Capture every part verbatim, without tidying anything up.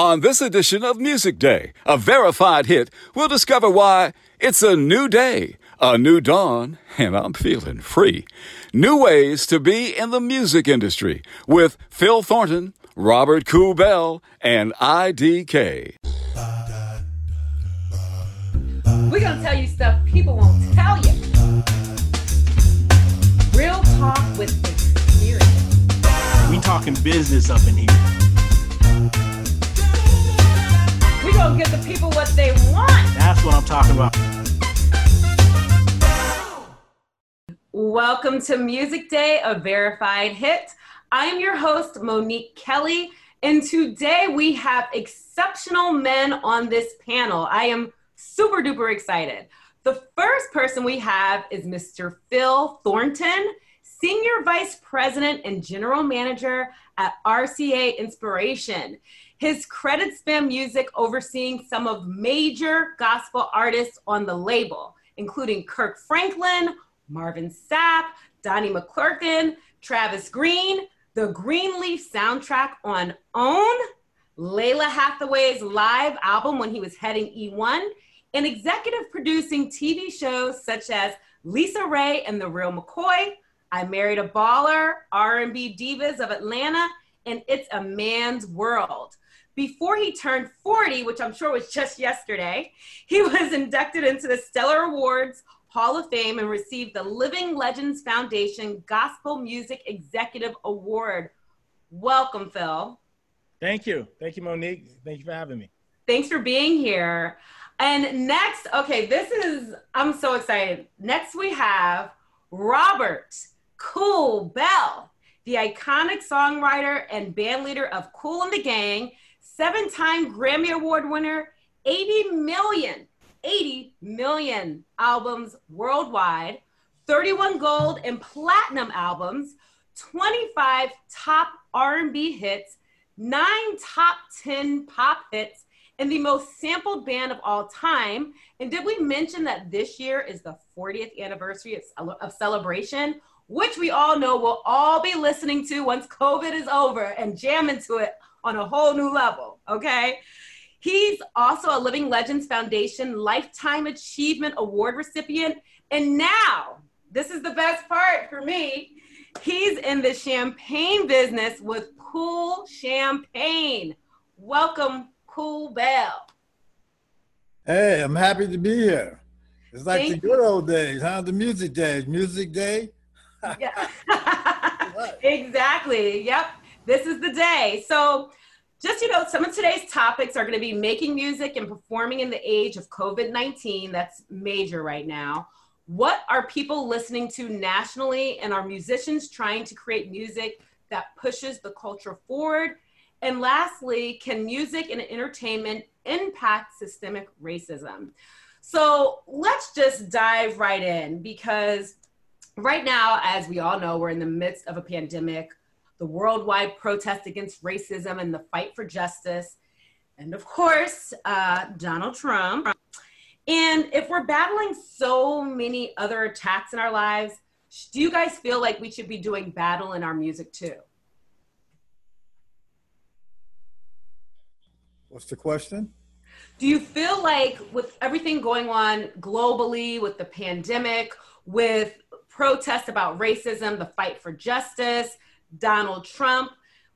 On this edition of Music Day, a verified hit, we'll discover why it's a new day, a new dawn, and I'm feeling free. New ways to be in the music industry with Phil Thornton, Robert Kool Bell, and I D K. We're going to tell you stuff people won't tell you. Real talk with experience. We talking business up in here. We're going to give the people what they want. That's what I'm talking about. Welcome to Music Day, a verified hit. I'm your host, Monique Kelly, and today we have exceptional men on this panel. I am super duper excited. The first person we have is Mister Phil Thornton, Senior Vice President and General Manager at R C A Inspiration. His credits span music overseeing some of major gospel artists on the label, including Kirk Franklin, Marvin Sapp, Donnie McClurkin, Travis Greene, the Greenleaf soundtrack on OWN, Layla Hathaway's live album when he was heading E one, and executive producing T V shows such as Lisa Raye and The Real McCoy, I Married a Baller, R and B Divas of Atlanta, and It's a Man's World. Before he turned forty, which I'm sure was just yesterday, he was inducted into the Stellar Awards Hall of Fame and received the Living Legends Foundation Gospel Music Executive Award. Welcome, Phil. Thank you. Thank you, Monique. Thank you for having me. Thanks for being here. And next, okay, this is, I'm so excited. Next we have Robert Kool Bell, the iconic songwriter and band leader of Kool and the Gang, seven-time Grammy Award winner, eighty million, eighty million albums worldwide, thirty-one gold and platinum albums, twenty-five top R and B hits, nine top ten pop hits, and the most sampled band of all time. And did we mention that this year is the fortieth anniversary of, of Celebration, which we all know we'll all be listening to once COVID is over and jamming to it on a whole new level, okay? He's also a Living Legends Foundation Lifetime Achievement Award recipient. And now, this is the best part for me, he's in the champagne business with Kool Champagne. Welcome, Kool Bell. Hey, I'm happy to be here. It's like Thank the good old days, huh? The music days. Music day? Yeah. Exactly. Yep. This is the day. So, just, you know, some of today's topics are going to be making music and performing in the age of COVID nineteen. That's major right now. What are people listening to nationally, and are musicians trying to create music that pushes the culture forward? And lastly, can music and entertainment impact systemic racism? So let's just dive right in, because right now, as we all know, we're in the midst of a pandemic, the worldwide protest against racism and the fight for justice, and of course, uh, Donald Trump. And if we're battling so many other attacks in our lives, do you guys feel like we should be doing battle in our music too? What's the question? Do you feel like with everything going on globally, with the pandemic, with protests about racism, the fight for justice, Donald Trump,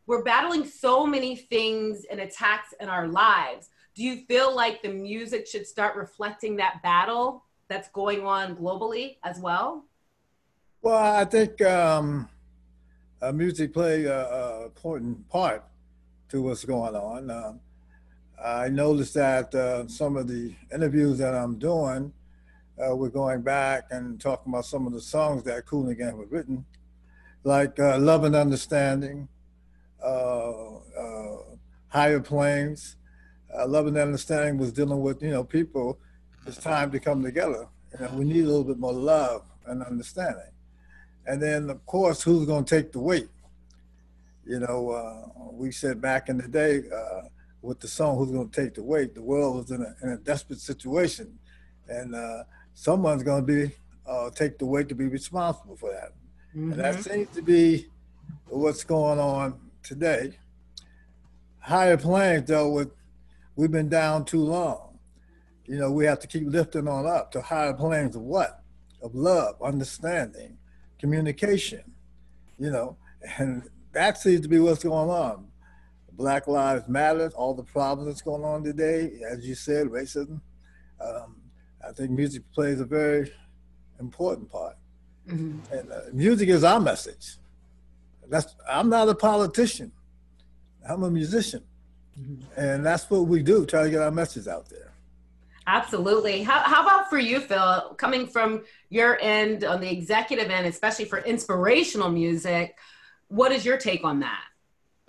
we're battling so many things and attacks in our lives. Do you feel like the music should start reflecting that battle that's going on globally as well? Well, I think um, uh, music plays an important part to what's going on. Uh, I noticed that uh, some of the interviews that I'm doing, uh, we're going back and talking about some of the songs that Kool and the Gang was written, like uh, Love and Understanding, uh, uh, Higher Planes. Uh, Love and Understanding was dealing with, you know, people, it's time to come together. You know, we need a little bit more love and understanding. And then, of course, Who's Gonna Take the Weight? You know, uh, we said back in the day uh, with the song, Who's Gonna Take the Weight? The world was in a, in a desperate situation. And uh, someone's gonna be uh, take the weight to be responsible for that. Mm-hmm. And that seems to be what's going on today. higher plane, though, with we've been down too long. You know, we have to keep lifting on up to higher planes of what? Of love, understanding, communication, you know, and that seems to be what's going on. Black Lives Matter, all the problems that's going on today, as you said, racism. Um, I think music plays a very important part. Mm-hmm. And uh, music is our message. That's, I'm not a politician. I'm a musician. Mm-hmm. And that's what we do, try to get our message out there. Absolutely. How, how about for you, Phil, coming from your end on the executive end, especially for inspirational music, what is your take on that?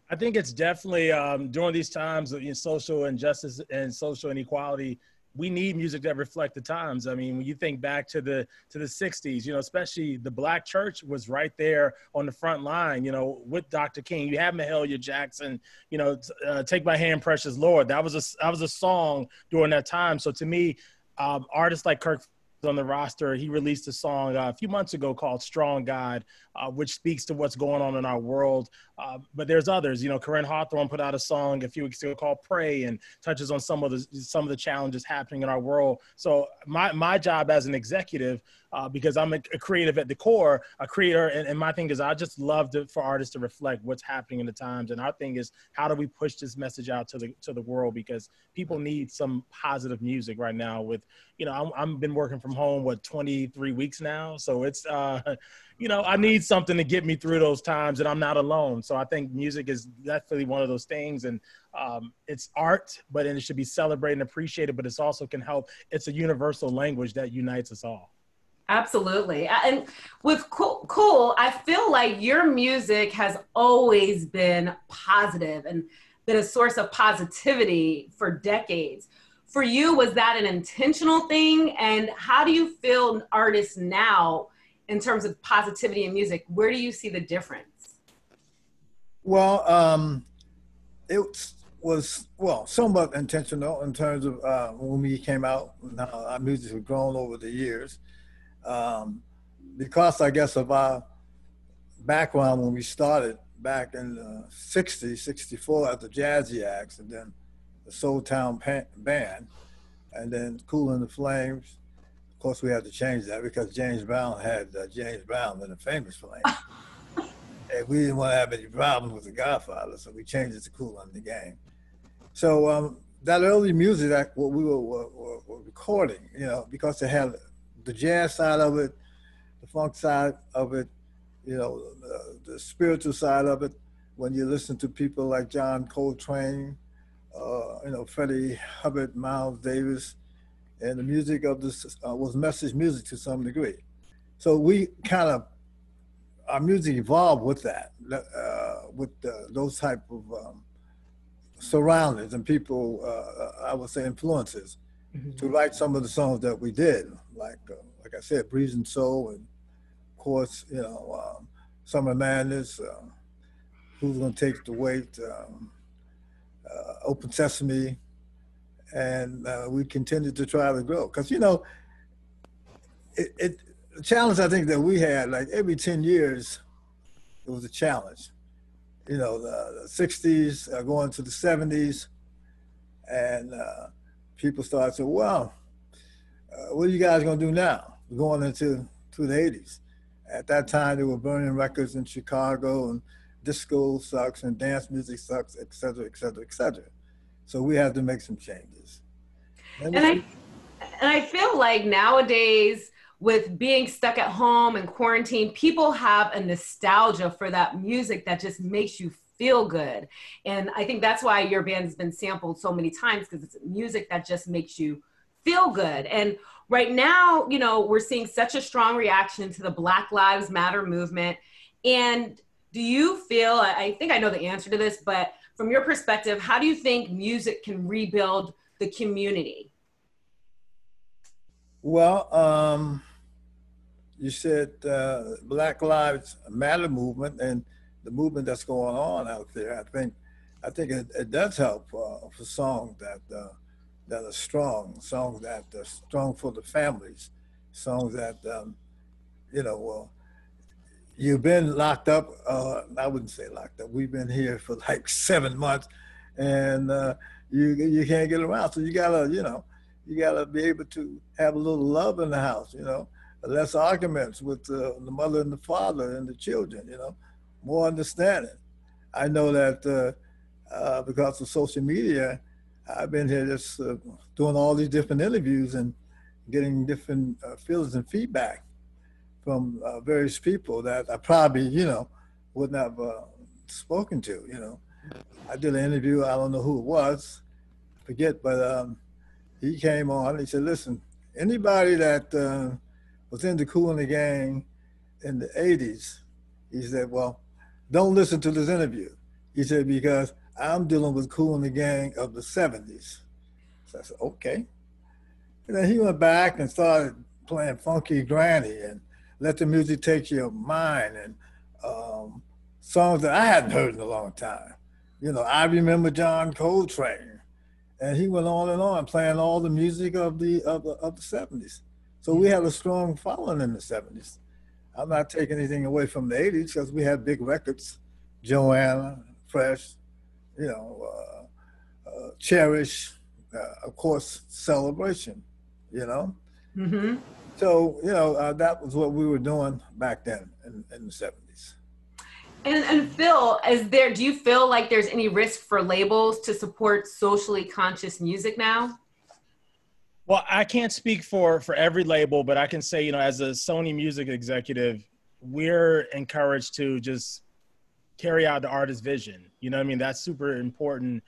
I think it's definitely um, during these times of social injustice and social inequality, we need music that reflects the times. I mean, when you think back to the to the sixties, you know, especially the Black church was right there on the front line, you know, with Doctor King. You have Mahalia Jackson, you know, uh, Take My Hand, Precious Lord. That was a, that was a song during that time. So to me, um, artists like Kirk on the roster, he released a song uh, a few months ago called Strong God, uh, which speaks to what's going on in our world. Uh, but there's others, you know, Corinne Hawthorne put out a song a few weeks ago called Pray and touches on some of the, some of the challenges happening in our world. So my, my job as an executive, uh, because I'm a, a creative at the core, a creator, and, and my thing is I just love to, for artists to reflect what's happening in the times. And our thing is, how do we push this message out to the, to the world? Because people need some positive music right now with, you know, I'm, I've been working from home, what, twenty-three weeks now. So it's, uh, you know, I need something to get me through those times, and I'm not alone. So I think music is definitely one of those things. And um, it's art, but it should be celebrated and appreciated, but it's also can help. It's a universal language that unites us all. Absolutely. And with Kool, Kool, I feel like your music has always been positive and been a source of positivity for decades. For you, was that an intentional thing? And how do you feel artists now in terms of positivity in music? Where do you see the difference? Well, um, it was, well, somewhat intentional in terms of uh, when we came out, now our music has grown over the years. Um, because I guess of our background when we started back in the sixties, sixty-four at the Jazzy Acts, and then the Soul Town Band, and then Kool and the Flames. Of course, we had to change that because James Brown had uh, James Brown and the Famous Flames. And we didn't want to have any problems with the Godfather, so we changed it to Kool and the Gang. So um, that early music, that what we were, were, were recording, you know, because it had the jazz side of it, the funk side of it, you know, the, the spiritual side of it. When you listen to people like John Coltrane, Uh, you know, Freddie Hubbard, Miles Davis, and the music of this uh, was message music to some degree. So we kind of, our music evolved with that, uh, with uh, those type of um, surroundings and people, uh, I would say influences, mm-hmm. to write some of the songs that we did. Like uh, like I said, Breeze and Soul, and of course, you know, um, Summer of Madness, uh, Who's Gonna Take the Weight, um, Uh, Open Sesame, and uh, we continued to try to grow. Because, you know, it, it, the challenge I think that we had, like every ten years, it was a challenge. You know, the, the sixties, uh, going to the seventies, and uh, people started to, well, uh, what are you guys going to do now? We're going into to the eighties. At that time, they were burning records in Chicago, and disco sucks and dance music sucks, et cetera, et cetera, et cetera. So we have to make some changes. And, and, I, and I feel like nowadays with being stuck at home and quarantine, people have a nostalgia for that music that just makes you feel good. And I think that's why your band has been sampled so many times, because it's music that just makes you feel good. And right now, you know, we're seeing such a strong reaction to the Black Lives Matter movement. And do you feel, I think I know the answer to this, but from your perspective, how do you think music can rebuild the community? Well, um, you said uh, Black Lives Matter movement and the movement that's going on out there. I think, I think it, it does help uh, for songs that uh, that are strong, songs that are strong for the families, songs that um, you know. Uh, You've been locked up, uh, I wouldn't say locked up, we've been here for like seven months and uh, you you can't get them out. So you gotta, you know, you gotta be able to have a little love in the house, you know, less arguments with uh, the mother and the father and the children, you know, more understanding. I know that uh, uh, because of social media, I've been here just uh, doing all these different interviews and getting different uh, feelings and feedback from uh, various people that I probably, you know, wouldn't have uh, spoken to, you know. I did an interview, I don't know who it was, I forget, but um, he came on, he said, listen, anybody that uh, was in the Kool and the Gang in the eighties, he said, well, don't listen to this interview. He said, because I'm dealing with Kool and the Gang of the seventies. So I said, okay. And then he went back and started playing Funky Granny and Let the Music Take Your Mind and um, songs that I hadn't heard in a long time. You know, I remember John Coltrane, and he went on and on playing all the music of the of the, of the seventies. So we had a strong following in the seventies. I'm not taking anything away from the eighties because we had big records, Joanna, Fresh, you know, uh, uh, Cherish, uh, of course, Celebration, you know? Mm-hmm. So, you know, uh, that was what we were doing back then in, in the seventies. And, and Phil, is there, do you feel like there's any risk for labels to support socially conscious music now? Well, I can't speak for, for every label, but I can say, you know, as a Sony Music executive, we're encouraged to just carry out the artist's vision. You know what I mean? That's super important.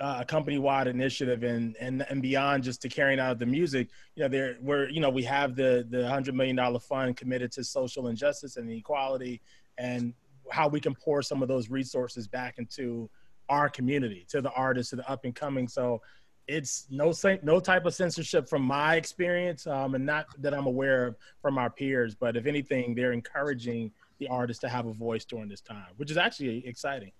Uh, a company-wide initiative and, and and beyond just to carrying out the music, you know, there we're you know we have the the one hundred million dollar fund committed to social injustice and inequality, and how we can pour some of those resources back into our community, to the artists, to the up and coming. So it's no no type of censorship from my experience, um, and not that I'm aware of from our peers. But if anything, they're encouraging the artists to have a voice during this time, which is actually exciting.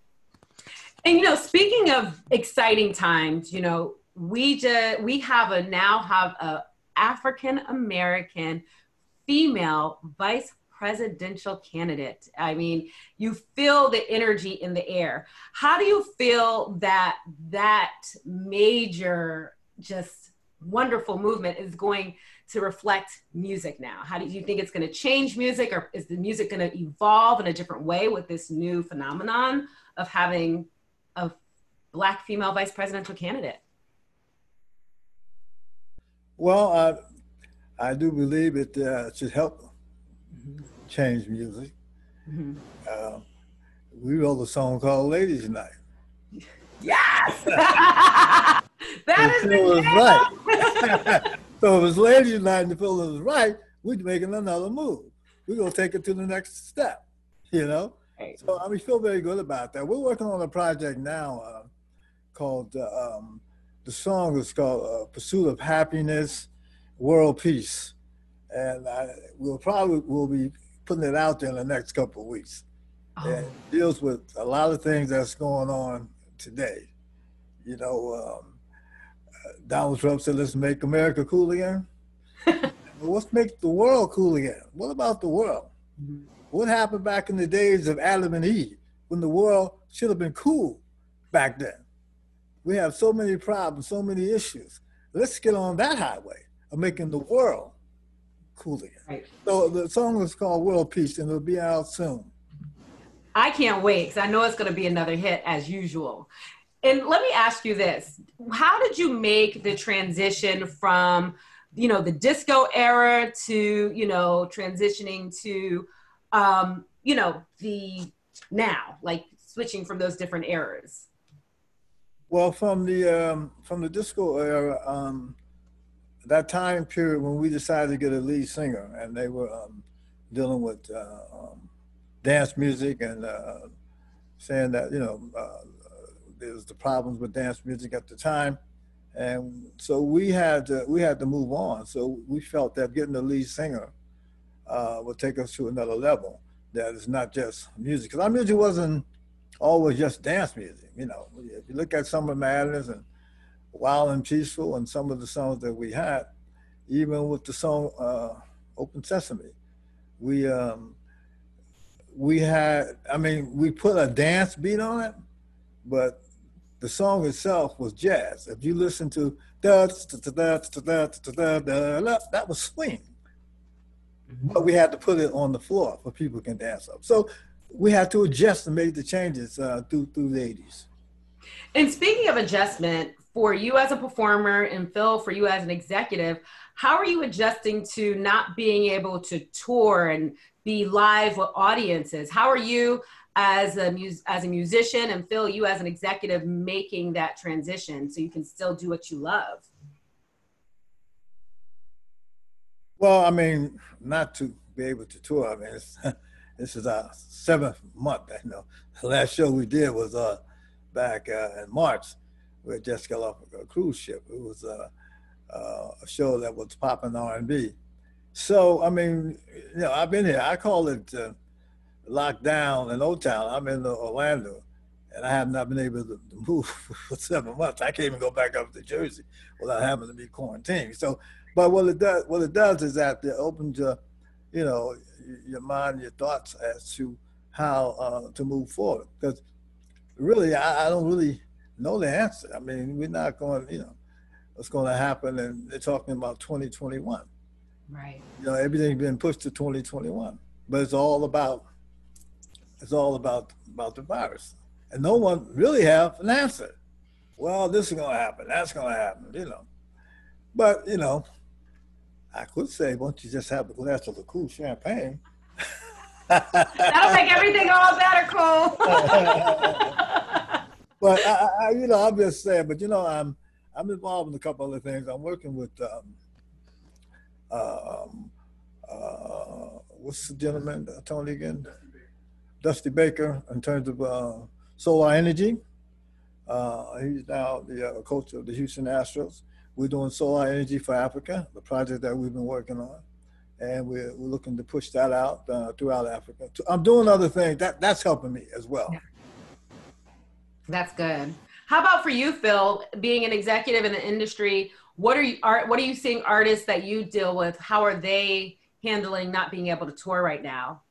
And, you know, speaking of exciting times, you know, we just, we have a, now have a African-American female vice presidential candidate. I mean, you feel the energy in the air. How do you feel that that major, just wonderful movement is going to reflect music now? How do you think it's going to change music, or is the music going to evolve in a different way with this new phenomenon of having a Black female vice presidential candidate? Well, uh, I do believe it uh, should help change music. Mm-hmm. uh, we wrote a song called Ladies' Night. Yes! That is the name! Was right. So if it's Ladies' Night and the feeling was right, we're making another move. We're going to take it to the next step, you know? So I mean, feel very good about that. We're working on a project now uh, called, uh, um, the song is called uh, Pursuit of Happiness, World Peace. And I, we'll probably, we'll be putting it out there in the next couple of weeks. Oh. And it deals with a lot of things that's going on today. You know, um, uh, Donald Trump said, let's make America cool again. Let's make the world cool again. What about the world? Mm-hmm. What happened back in the days of Adam and Eve, when the world should have been cool back then? We have so many problems, so many issues. Let's get on that highway of making the world cool again. Right. So the song is called World Peace, and it'll be out soon. I can't wait, because I know it's going to be another hit as usual. And let me ask you this. How did you make the transition from, you know, the disco era to, you know, transitioning to Um, you know, the now, like switching from those different eras? Well, from the, um, from the disco era, um, that time period when we decided to get a lead singer, and they were um, dealing with uh, um, dance music and uh, saying that, you know, uh, there's the problems with dance music at the time. And so we had to, we had to move on. So we felt that getting a lead singer Uh, will take us to another level that is not just music. Because our music wasn't always just dance music, you know. If you look at Summer of Madness and Wild and Peaceful and some of the songs that we had, even with the song uh, Open Sesame, we, um, we had, I mean, we put a dance beat on it, but the song itself was jazz. If you listen to da da da da da da, that was swing. But we had to put it on the floor for people can dance up. So we had to adjust and make the changes uh, through through the eighties. And speaking of adjustment, for you as a performer and Phil, for you as an executive, how are you adjusting to not being able to tour and be live with audiences? How are you as a mus- as a musician and Phil, you as an executive, making that transition so you can still do what you love? Well, I mean, not to be able to tour. I mean, it's, this is our seventh month. I know the last show we did was uh, back uh, in March. We just got off a cruise ship. It was uh, uh, a show that was popping R and B. So, I mean, you know, I've been here. I call it uh, lockdown in O-Town. I'm in Orlando, and I have not been able to move for seven months. I can't even go back up to Jersey without having to be quarantined. So, but what it does, what it does is that it opens your, you know, your mind, your thoughts as to how uh, to move forward. Because really, I, I don't really know the answer. I mean, we're not going, you know, what's going to happen, and they're talking about twenty twenty-one. Right. You know, everything's been pushed to twenty twenty-one, but it's all about, it's all about, about the virus. And no one really have an answer. Well, this is going to happen, that's going to happen, you know. But, you know, I could say, won't you just have a glass of the Kool Champagne? That'll make everything all better, Kool. But, I, I, you know, I'm just saying, but, you know, I'm I'm involved in a couple other things. I'm working with, um, um, uh, what's the gentleman, Tony again? Dusty Baker, in terms of uh, solar energy. Uh, he's now the uh, coach of the Houston Astros. We're doing solar energy for Africa, the project that we've been working on, and we're, we're looking to push that out uh, throughout Africa. So I'm doing other things. That that's helping me as well. That's good. How about for you, Phil? Being an executive in the industry, what are you are, what are you seeing artists that you deal with? How are they handling not being able to tour right now?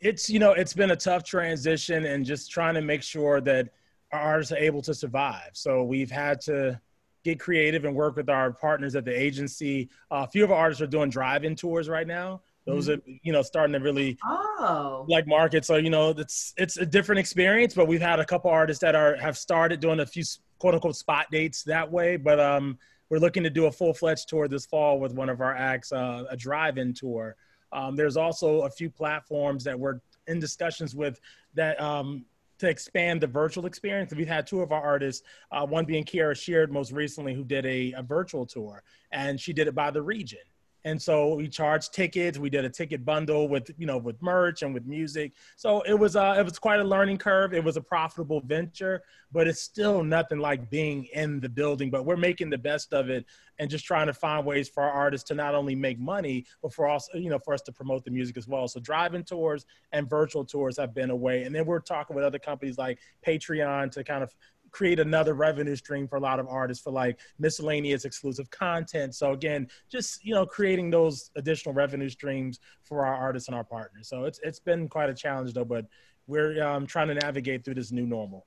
It's you know it's been a tough transition, and just trying to make sure that our artists are able to survive. So we've had to get creative and work with our partners at the agency. Uh, a few of our artists are doing drive-in tours right now. Those mm-hmm. are, you know, starting to really oh. like market. So, you know, it's it's a different experience, but we've had a couple artists that are have started doing a few quote unquote spot dates that way. But um, we're looking to do a full-fledged tour this fall with one of our acts, uh, a drive-in tour. Um, there's also a few platforms that we're in discussions with that um, to expand the virtual experience. We've had two of our artists, uh, one being Kiara Sheard most recently, who did a, a virtual tour, and she did it by the region. And so we charged tickets. We did a ticket bundle with, you know, with merch and with music. So it was, uh, it was quite a learning curve. It was a profitable venture, but it's still nothing like being in the building, but we're making the best of it and just trying to find ways for our artists to not only make money, but for us, you know, for us to promote the music as well. So drive-in tours and virtual tours have been a way. And then we're talking with other companies like Patreon to kind of create another revenue stream for a lot of artists for like miscellaneous exclusive content. So again, just, you know, creating those additional revenue streams for our artists and our partners. So it's it's been quite a challenge though, but we're um, trying to navigate through this new normal.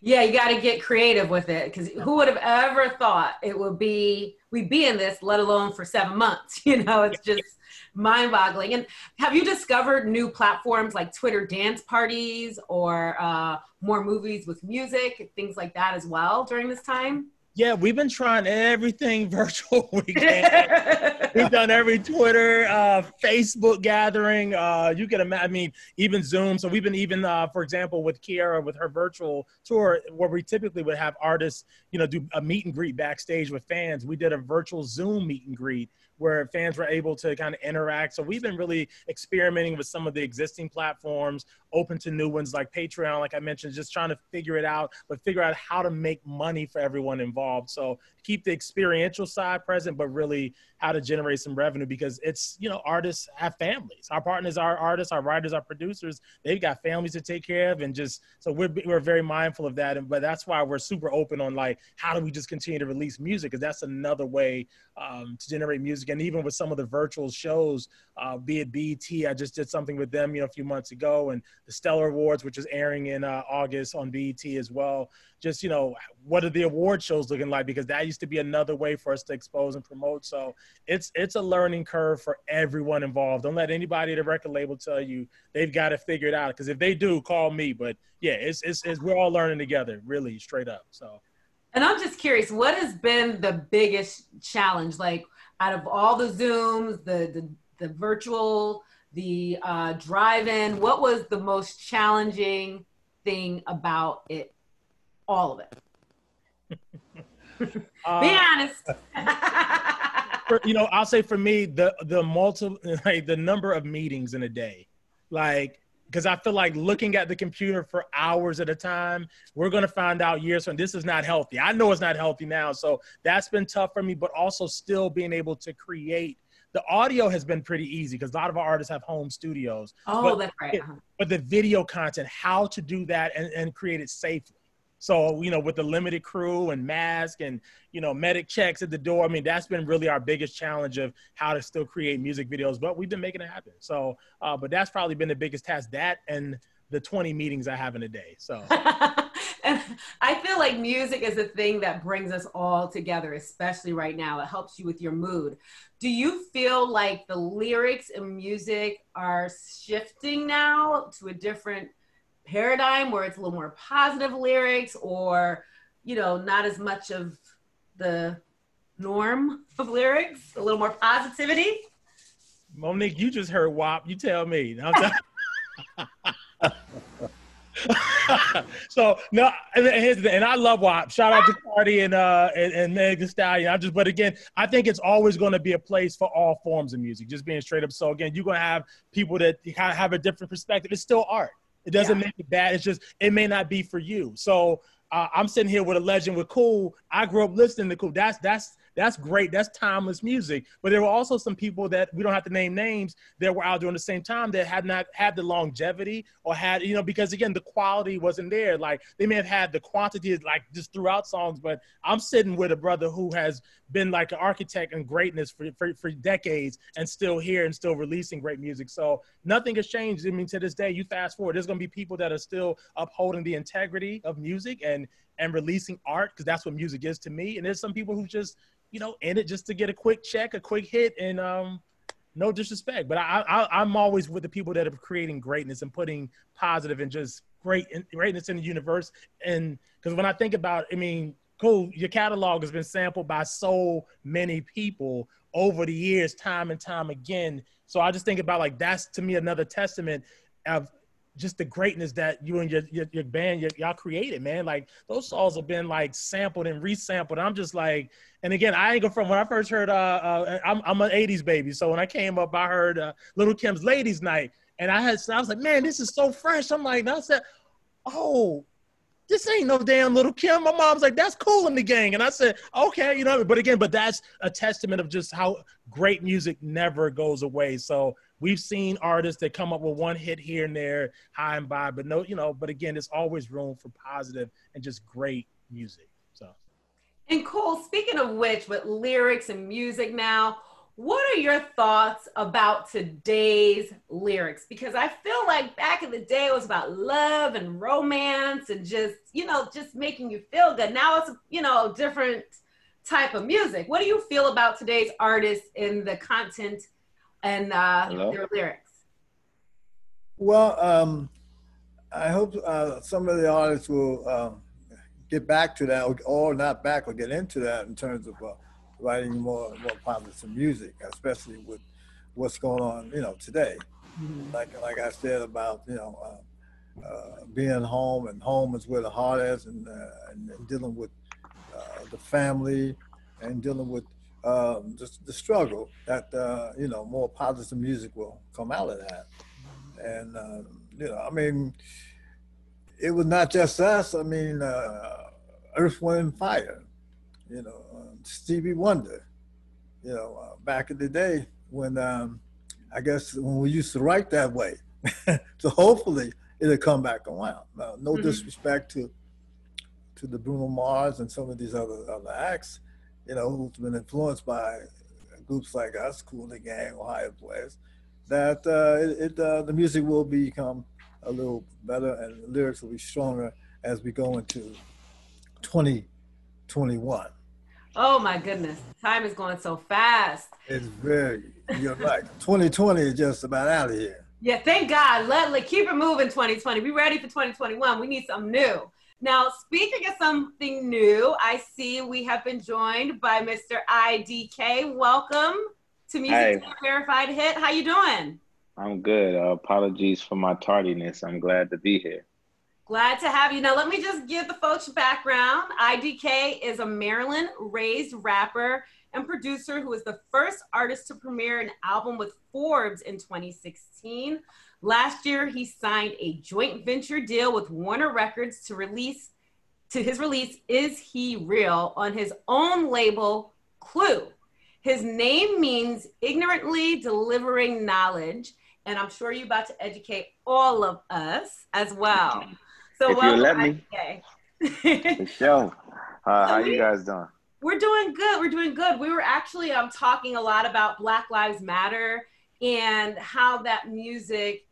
Yeah, you got to get creative with it, because who would have ever thought it would be, we'd be in this, let alone for seven months, you know, it's just mind-boggling. And have you discovered new platforms like Twitter dance parties or uh, more movies with music, things like that as well during this time? Yeah, we've been trying everything virtual we can. We've done every Twitter, uh, Facebook gathering. Uh, you can imagine, I mean, even Zoom. So we've been even, uh, for example, with Kiara, with her virtual tour, where we typically would have artists, you know, do a meet and greet backstage with fans. We did a virtual Zoom meet and greet where fans were able to kind of interact. So we've been really experimenting with some of the existing platforms, open to new ones like Patreon, like I mentioned, just trying to figure it out, but figure out how to make money for everyone involved. So keep the experiential side present, but really how to generate generate some revenue, because it's, you know, artists have families. Our partners, our artists, our writers, our producers, they've got families to take care of. And just, so we're, we're very mindful of that. And, but that's why we're super open on, like, how do we just continue to release music? Because that's another way um, to generate music. And even with some of the virtual shows, uh, be it B E T, I just did something with them, you know, a few months ago, and the Stellar Awards, which is airing in uh, August on B E T as well. Just, you know, what are the award shows looking like? Because that used to be another way for us to expose and promote. So it's it's a learning curve for everyone involved. Don't let anybody at a record label tell you they've got to figure it out, because if they do, call me. But yeah, it's, it's it's we're all learning together, really, straight up. So, and I'm just curious, what has been the biggest challenge? Like, out of all the Zooms, the the, the virtual, the uh, drive-in, what was the most challenging thing about it? All of it. uh, Be honest. for, you know, I'll say for me, the the multiple, like the number of meetings in a day, like, because I feel like looking at the computer for hours at a time, we're going to find out years from, this is not healthy. I know it's not healthy now, so that's been tough for me. But also still being able to create. The audio has been pretty easy because a lot of our artists have home studios. Oh, but, that's right. Uh-huh. But the video content, how to do that and, and create it safely. So, you know, with the limited crew and mask and, you know, medic checks at the door, I mean, that's been really our biggest challenge of how to still create music videos, but we've been making it happen. So, uh, but that's probably been the biggest task, that and the twenty meetings I have in a day, so. And I feel like music is a thing that brings us all together, especially right now. It helps you with your mood. Do you feel like the lyrics and music are shifting now to a different paradigm where it's a little more positive lyrics, or, you know, not as much of the norm of lyrics, a little more positivity? Monique, you just heard W A P. You tell me. So no, and, and, and I love W A P. Shout out to Cardi and uh and, and Meg Thee Stallion. I just, but again, I think it's always going to be a place for all forms of music. Just being straight up. So again, you're going to have people that have a different perspective. It's still art. It doesn't yeah. make it bad. It's just, it may not be for you. So uh, I'm sitting here with a legend with Kool. I grew up listening to Kool. That's, that's, that's great. That's timeless music. But there were also some people that, we don't have to name names, that were out during the same time that had not had the longevity or had, you know, because again, the quality wasn't there. Like, they may have had the quantity, like, just throughout songs, but I'm sitting with a brother who has been like an architect and greatness for, for, for decades and still here and still releasing great music. So nothing has changed. I mean, to this day, you fast forward, there's going to be people that are still upholding the integrity of music and, and releasing art, because that's what music is to me. And there's some people who just, you know, in it just to get a quick check, a quick hit, and um, no disrespect, but I, I, I'm always with the people that are creating greatness and putting positive and just great in, greatness in the universe. And because when I think about, I mean, Kool, your catalog has been sampled by so many people over the years, time and time again. So I just think about, like, that's to me another testament of just the greatness that you and your your, your band, y'all created, man. Like, those songs have been, like, sampled and resampled. I'm just like, and again, I ain't go from, when I first heard, uh, uh I'm, I'm an eighties baby. So when I came up, I heard uh, Little Kim's Ladies' Night. And I had, I was like, man, this is so fresh. I'm like, that's that, oh, this ain't no damn Little Kim. My mom's like, that's Kool and the Gang. And I said, okay, you know, but again, but that's a testament of just how great music never goes away. So we've seen artists that come up with one hit here and there, high and by, but no, you know, but again, there's always room for positive and just great music, so. And Kool, speaking of which, with lyrics and music now, what are your thoughts about today's lyrics? Because I feel like back in the day, it was about love and romance and just, you know, just making you feel good. Now it's, you know, different type of music. What do you feel about today's artists in the content and uh, their lyrics? Well, um, I hope uh, some of the artists will um, get back to that, or not back, or get into that in terms of uh, writing more more positive music, especially with what's going on, you know, today. Mm-hmm. Like like I said about, you know, uh, uh, being home, and home is where the heart is, and, uh, and, and dealing with uh, the family, and dealing with Um, just the struggle that, uh, you know, more positive music will come out of that. And, uh, you know, I mean, it was not just us. I mean, uh, Earth, Wind and Fire, you know, um, Stevie Wonder, you know, uh, back in the day when um, I guess when we used to write that way. So hopefully it'll come back around. Now, no mm-hmm. disrespect to to the Bruno Mars and some of these other, other acts, you know, who's been influenced by groups like us, Kool and the Gang, Ohio Players, that uh, it, it uh, the music will become a little better and the lyrics will be stronger as we go into twenty twenty-one. Oh my goodness, time is going so fast. It's very, you're right. twenty twenty is just about out of here. Yeah, thank God. Let, let keep it moving, twenty twenty. We're ready for twenty twenty-one. We need something new. Now, speaking of something new, I see we have been joined by Mister I D K. Welcome to Music Time Verified Hit. How you doing? I'm good. Uh, apologies for my tardiness. I'm glad to be here. Glad to have you. Now, let me just give the folks background. I D K is a Maryland-raised rapper and producer who is the first artist to premiere an album with Forbes in twenty sixteen. Last year, he signed a joint venture deal with Warner Records to release, to his release, Is He Real, on his own label, Clue. His name means ignorantly delivering knowledge, and I'm sure you're about to educate all of us as well. So if welcome, you let me. For sure. Uh, how you guys doing? We're doing good. We're doing good. We were actually um, talking a lot about Black Lives Matter and how that music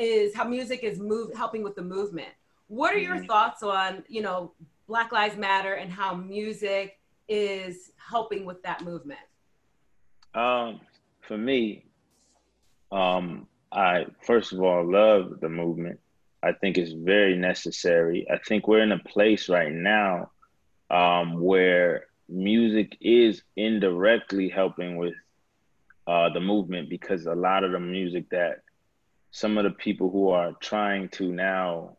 is, how music is move, helping with the movement. What are your thoughts on, you know, Black Lives Matter and how music is helping with that movement? Um, for me, um, I, first of all, love the movement. I think it's very necessary. I think we're in a place right now um, where music is indirectly helping with uh, the movement, because a lot of the music that some of the people who are trying to now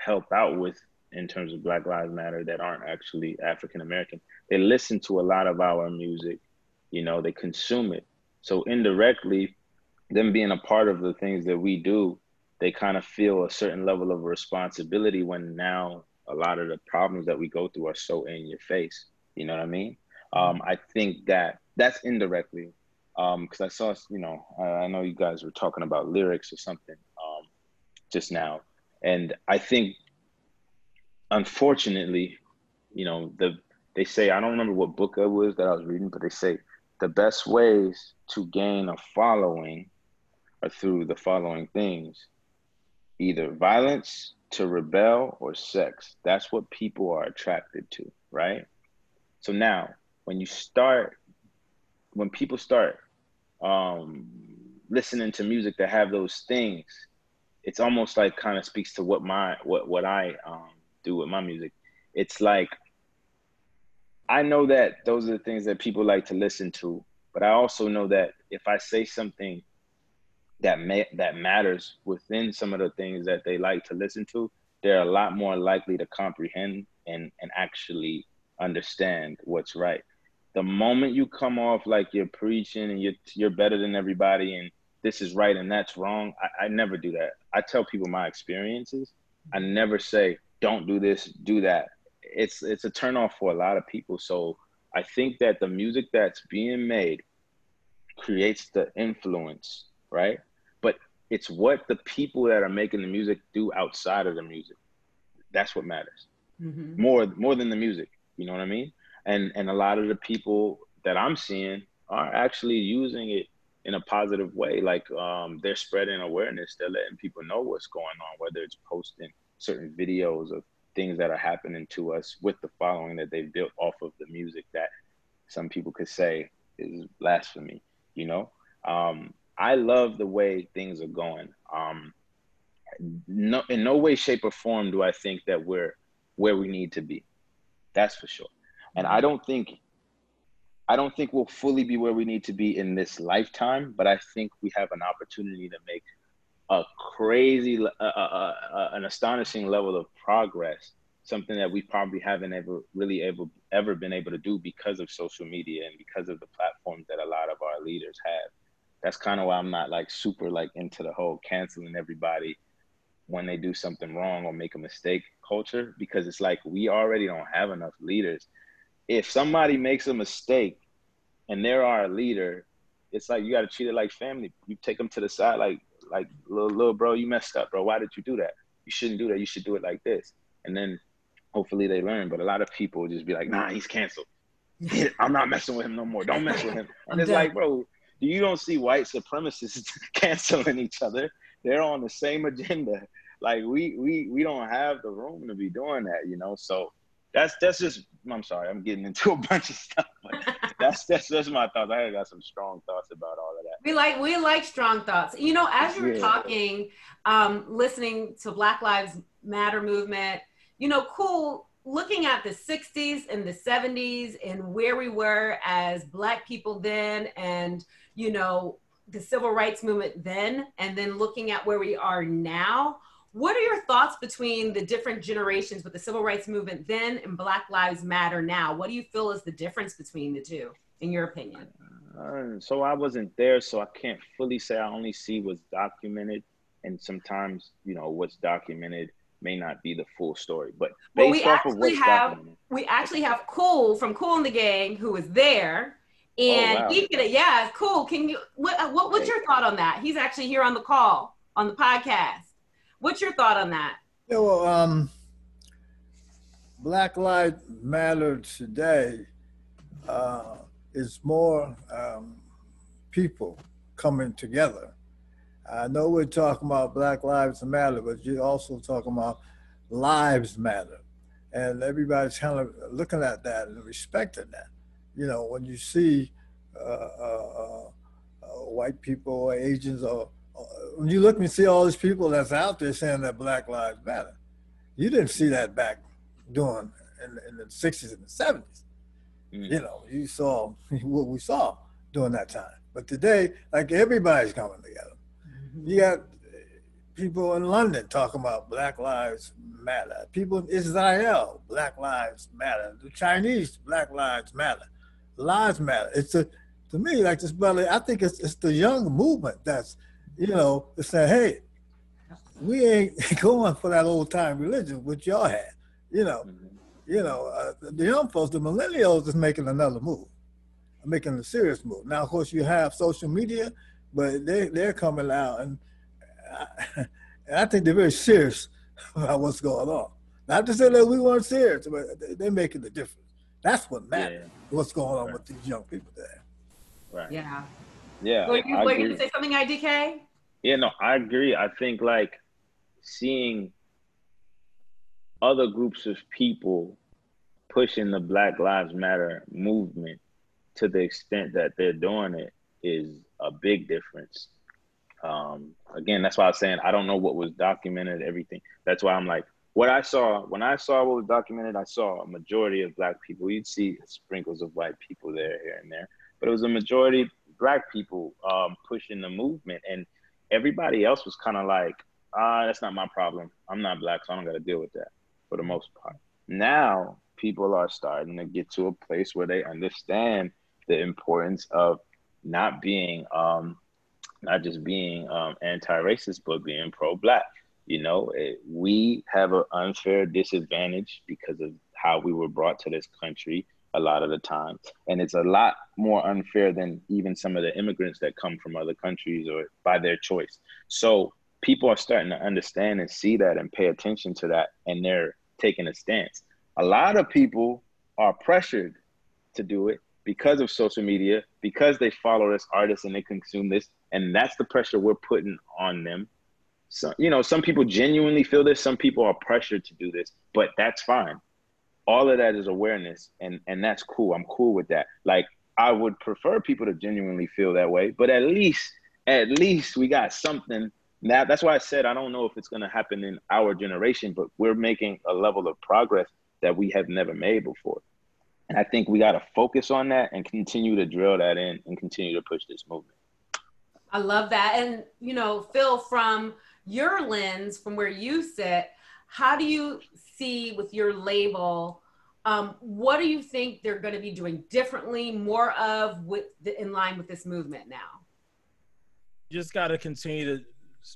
help out with in terms of Black Lives Matter that aren't actually African-American, they listen to a lot of our music, you know, they consume it. So indirectly, them being a part of the things that we do, they kind of feel a certain level of responsibility when now a lot of the problems that we go through are so in your face. You know what I mean? Um, I think that that's indirectly, because um, I saw, you know, I, I know you guys were talking about lyrics or something um, just now. And I think, unfortunately, you know, the they say, I don't remember what book it was that I was reading, but they say the best ways to gain a following are through the following things: either violence, to rebel, or sex. That's what people are attracted to, right? So now, when you start, when people start um, listening to music that have those things, it's almost like kind of speaks to what my what what I um, do with my music. It's like, I know that those are the things that people like to listen to, but I also know that if I say something that may, that matters within some of the things that they like to listen to, they're a lot more likely to comprehend and and actually understand what's right. The moment you come off like you're preaching and you're, you're better than everybody and this is right and that's wrong, I, I never do that. I tell people my experiences. I never say, don't do this, do that. It's it's a turnoff for a lot of people. So I think that the music that's being made creates the influence, right? But it's what the people that are making the music do outside of the music. That's what matters. Mm-hmm. More more than the music. You know what I mean? And and a lot of the people that I'm seeing are actually using it in a positive way. Like um, they're spreading awareness. They're letting people know what's going on, whether it's posting certain videos of things that are happening to us with the following that they've built off of the music that some people could say is blasphemy, you know? Um, I love the way things are going. Um, no, in no way, shape, or form do I think that we're where we need to be. That's for sure. And I don't think, I don't think we'll fully be where we need to be in this lifetime, but I think we have an opportunity to make a crazy, uh, uh, uh, an astonishing level of progress, something that we probably haven't ever really able, ever been able to do because of social media and because of the platforms that a lot of our leaders have. That's kind of why I'm not like super like into the whole canceling everybody when they do something wrong or make a mistake culture, because it's like we already don't have enough leaders. If somebody makes a mistake, and they're our leader, it's like you got to treat it like family. You take them to the side like, like little, little bro, you messed up, bro. Why did you do that? You shouldn't do that. You should do it like this. And then hopefully they learn. But a lot of people just be like, nah, he's canceled. I'm not messing with him no more. Don't mess with him. And it's like, bro, you don't see white supremacists canceling each other. They're on the same agenda. Like we, we, we don't have the room to be doing that, you know? So that's, that's just, I'm sorry, I'm getting into a bunch of stuff. But that's, that's, that's my thoughts. I got some strong thoughts about all of that. We like, we like strong thoughts. You know, as you were yeah. talking, um, listening to Black Lives Matter movement, you know, Kool, looking at the sixties and the seventies and where we were as Black people then, and, you know, the civil rights movement then, and then looking at where we are now, what are your thoughts between the different generations with the civil rights movement then and Black Lives Matter now? What do you feel is the difference between the two, in your opinion? Uh, so I wasn't there, so I can't fully say. I only see what's documented, and sometimes, you know, what's documented may not be the full story, but based well, we off of what's have, documented. We actually have Kool from Kool and the Gang who was there. And oh, wow. he could, yeah, Kool. Can you, what, what, what's your thought on that? He's actually here on the call, on the podcast. What's your thought on that? Yeah, well, um, Black Lives Matter today uh, is more um, people coming together. I know we're talking about Black Lives Matter, but you're also talking about lives matter. And everybody's kind of looking at that and respecting that. You know, when you see uh, uh, uh, white people or Asians, or uh, when you look and see all these people that's out there saying that Black Lives Matter, you didn't see that back doing in, in the sixties and the seventies. Mm. You know, you saw what we saw during that time. But today, like, everybody's coming together. Mm-hmm. You got people in London talking about Black Lives Matter. People in Israel, Black Lives Matter. The Chinese, Black Lives Matter. Lives matter. It's a, to me, like this brother, I think it's it's the young movement that's, you know, to say, hey, we ain't going for that old time religion which y'all had. You know, mm-hmm. you know, uh, the young folks, the millennials, is making another move, making a serious move. Now, of course, you have social media, but they they're coming out, and I, and I think they're very serious about what's going on. Not to say that we weren't serious, but they're making the difference. That's what matters. Yeah. What's going on right. with these young people there? Right. Yeah. Yeah. Were you, were you gonna say something, I D K? Yeah. No, I agree. I think like seeing other groups of people pushing the Black Lives Matter movement to the extent that they're doing it is a big difference. Um, again, that's why I was saying I don't know what was documented. Everything. That's why I'm like. What I saw, when I saw what was documented, I saw a majority of Black people. You'd see sprinkles of white people there, here and there. But it was a majority Black people um, pushing the movement. And everybody else was kind of like, ah, that's not my problem. I'm not Black, so I don't got to deal with that for the most part. Now, people are starting to get to a place where they understand the importance of not being, um, not just being um, anti-racist, but being pro-Black. You know, it, we have an unfair disadvantage because of how we were brought to this country a lot of the time. And it's a lot more unfair than even some of the immigrants that come from other countries or by their choice. So people are starting to understand and see that and pay attention to that. And they're taking a stance. A lot of people are pressured to do it because of social media, because they follow this artist and they consume this. And that's the pressure we're putting on them. So, you know, some people genuinely feel this. Some people are pressured to do this, but that's fine. All of that is awareness, and, and that's Kool. I'm Kool with that. Like, I would prefer people to genuinely feel that way, but at least, at least we got something. Now, that's why I said I don't know if it's going to happen in our generation, but we're making a level of progress that we have never made before. And I think we got to focus on that and continue to drill that in and continue to push this movement. I love that. And, you know, Phil, from your lens, from where you sit, how do you see with your label, um, what do you think they're going to be doing differently, more of, with the, in line with this movement now? You just got to continue to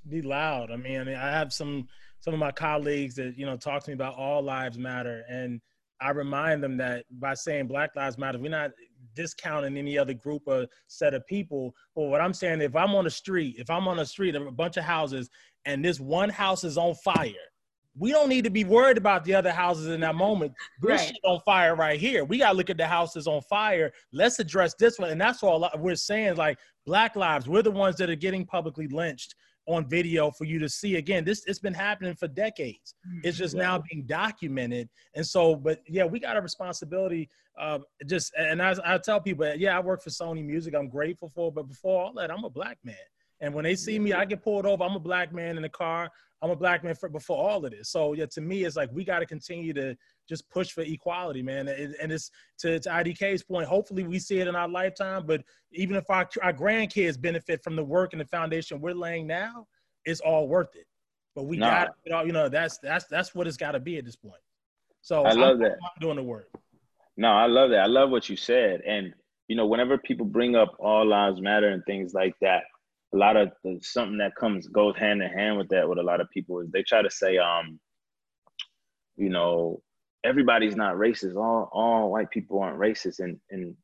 be loud. I mean, I mean, I have some, some of my colleagues that, you know, talk to me about all lives matter. And I remind them that by saying Black Lives Matter, we're not discounting any other group or set of people. But what I'm saying, if I'm on a street, if I'm on a street of a bunch of houses and this one house is on fire, we don't need to be worried about the other houses in that moment. This right. shit on fire right here. We got to look at the houses on fire. Let's address this one. And that's all we're saying, like, Black lives, we're the ones that are getting publicly lynched on video for you to see. Again, this, it's been happening for decades. It's just yeah. now being documented. And so, but yeah, we got a responsibility. Uh, just, and I, I tell people, yeah, I work for Sony Music. I'm grateful for it, but before all that, I'm a Black man. And when they see me, I get pulled over. I'm a Black man in the car. I'm a Black man for, before all of this. So yeah, to me, it's like, we got to continue to just push for equality, man. And, and it's to, to I D K's point, hopefully we see it in our lifetime, but even if our, our grandkids benefit from the work and the foundation we're laying now, it's all worth it. But we nah. got it all, you know, that's, that's, that's what it's got to be at this point. So I love I'm, that. I'm doing the work. No, I love that. I love what you said. And, you know, whenever people bring up all lives matter and things like that, a lot of the, something that comes goes hand in hand with that with a lot of people is they try to say, um, you know, everybody's not racist. All all white people aren't racist. And and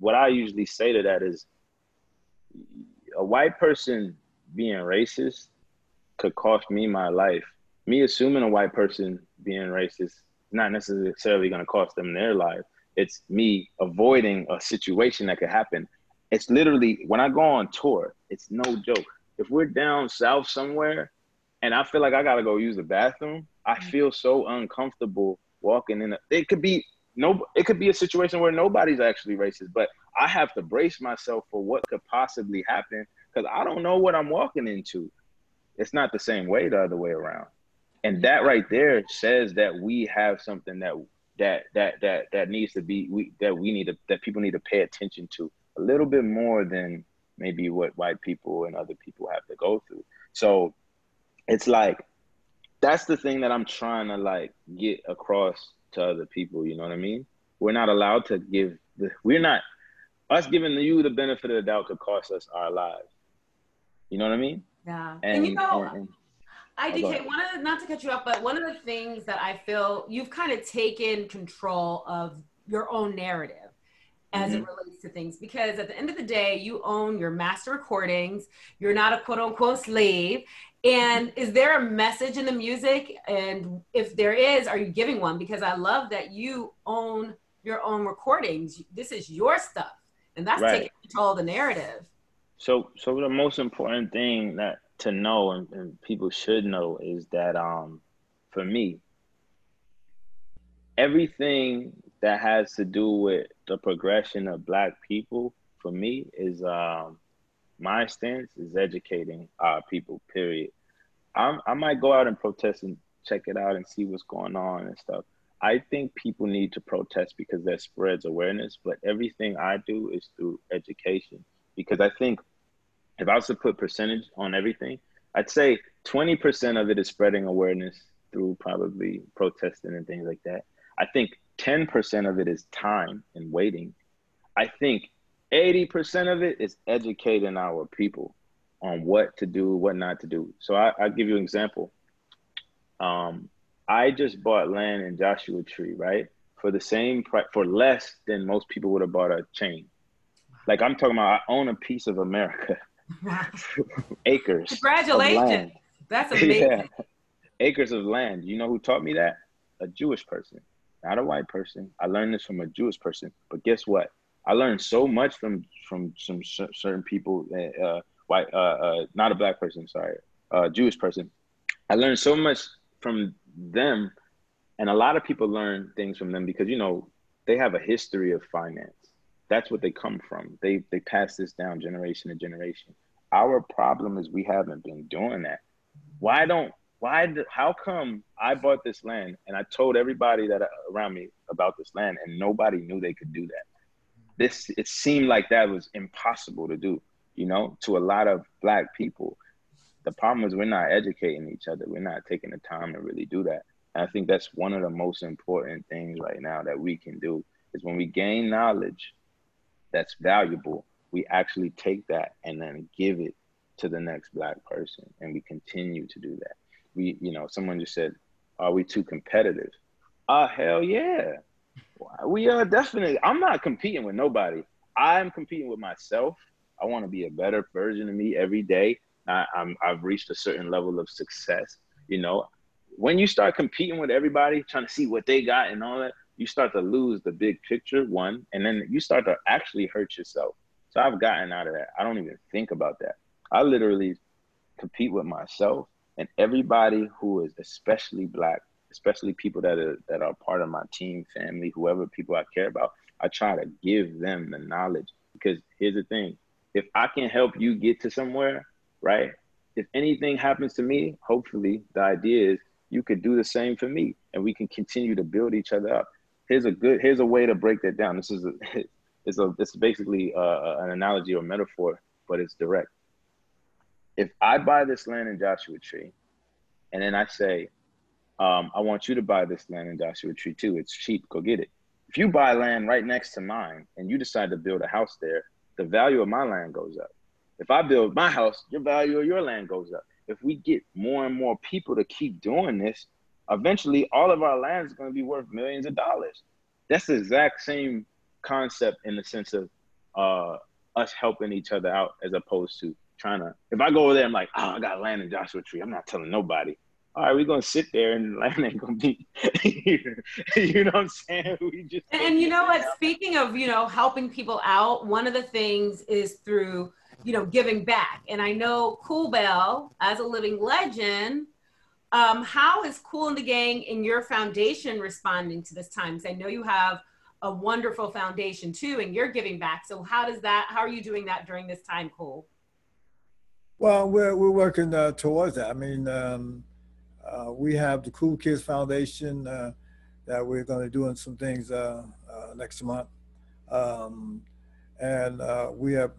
what I usually say to that is, a white person being racist could cost me my life. Me assuming a white person being racist not necessarily going to cost them their life. It's me avoiding a situation that could happen. It's literally, when I go on tour, it's no joke. If we're down south somewhere and I feel like I gotta go use the bathroom, I feel so uncomfortable walking in. A, it could be no, it could be a situation where nobody's actually racist, but I have to brace myself for what could possibly happen because I don't know what I'm walking into. It's not the same way the other way around. And that right there says that we have something that that that that that needs to be we that we need to that people need to pay attention to a little bit more than maybe what white people and other people have to go through. So it's like, that's the thing that I'm trying to like get across to other people. You know what I mean? We're not allowed to give, the, we're not, us giving you the benefit of the doubt could cost us our lives. You know what I mean? Yeah. And, and you know, and, and, I D K, one of the, not to cut you off, but one of the things that I feel, you've kind of taken control of your own narrative as mm-hmm. it relates to things, because at the end of the day, you own your master recordings. You're not a quote unquote slave. And is there a message in the music? And if there is, are you giving one? Because I love that you own your own recordings. This is your stuff. And that's right. taking control of the narrative. So so the most important thing that to know and, and people should know is that um, for me, everything that has to do with the progression of Black people, for me, is um, my stance is educating our people, period. I'm, I might go out and protest and check it out and see what's going on and stuff. I think people need to protest because that spreads awareness, but everything I do is through education. Because I think if I was to put percentage on everything, I'd say twenty percent of it is spreading awareness through probably protesting and things like that. I think ten percent of it is time and waiting. I think eighty percent of it is educating our people on what to do, what not to do. So I, I'll give you an example. Um, I just bought land in Joshua Tree, right? For the same price, for less than most people would have bought a chain. Like, I'm talking about, I own a piece of America. Acres. Congratulations. That's amazing. Yeah. Acres of land. You know who taught me that? A Jewish person, not a white person. I learned this from a Jewish person, but guess what? I learned so much from from some certain people, uh, white, uh, uh, not a Black person, sorry, a Jewish person. I learned so much from them, and a lot of people learn things from them because, you know, they have a history of finance. That's what they come from. They, they pass this down generation to generation. Our problem is we haven't been doing that. Why don't Why? How come I bought this land and I told everybody that around me about this land and nobody knew they could do that? This, it seemed like that was impossible to do, you know, to a lot of Black people. The problem is we're not educating each other. We're not taking the time to really do that. And I think that's one of the most important things right now that we can do is when we gain knowledge that's valuable, we actually take that and then give it to the next Black person. And we continue to do that. We, you know, someone just said, are we too competitive? Oh, uh, hell yeah. We are definitely, I'm not competing with nobody. I'm competing with myself. I want to be a better version of me every day. I, I'm, I've reached a certain level of success. You know, when you start competing with everybody, trying to see what they got and all that, you start to lose the big picture, one, and then you start to actually hurt yourself. So I've gotten out of that. I don't even think about that. I literally compete with myself and everybody who is especially Black, especially people that are that are part of my team, family, whoever people I care about, I try to give them the knowledge. Because here's the thing, if I can help you get to somewhere, right? If anything happens to me, hopefully the idea is you could do the same for me and we can continue to build each other up. Here's a good, here's a way to break that down. This is a, it's a, it's basically a, an analogy or metaphor, but it's direct. If I buy this land in Joshua Tree and then I say, um, I want you to buy this land in Joshua Tree too, it's cheap, go get it. If you buy land right next to mine and you decide to build a house there, the value of my land goes up. If I build my house, your value of your land goes up. If we get more and more people to keep doing this, eventually all of our land is going to be worth millions of dollars. That's the exact same concept in the sense of uh, us helping each other out as opposed to trying to, if I go over there, I'm like, oh, I got land in Joshua Tree. I'm not telling nobody. All right, we're going to sit there and land ain't going to be, you know what I'm saying? We just and you know what, speaking of, you know, helping people out, one of the things is through, you know, giving back. And I know Kool Bell, as a living legend, um, how is Kool and the Gang and your foundation responding to this time? Because I know you have a wonderful foundation too, and you're giving back. So how does that, how are you doing that during this time, Kool? Well, we're, we're working uh, towards that. I mean, um, uh, we have the Kool Kids Foundation uh, that we're gonna do in some things uh, uh, next month. Um, and uh, we have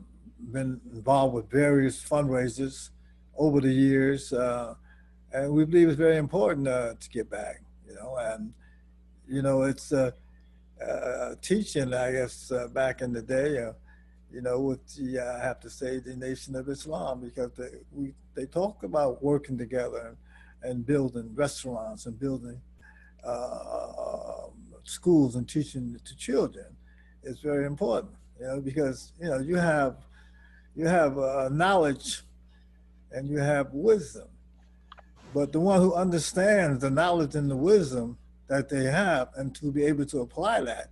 been involved with various fundraisers over the years, uh, and we believe it's very important uh, to get back, you know, and, you know, it's uh, uh, teaching, I guess, uh, back in the day, uh, you know, with the, uh, I have to say, the Nation of Islam, because they, we, they talk about working together and building restaurants and building uh, schools and teaching to children. It's very important, you know, because, you know, you have You have uh, knowledge and you have wisdom. But the one who understands the knowledge and the wisdom that they have and to be able to apply that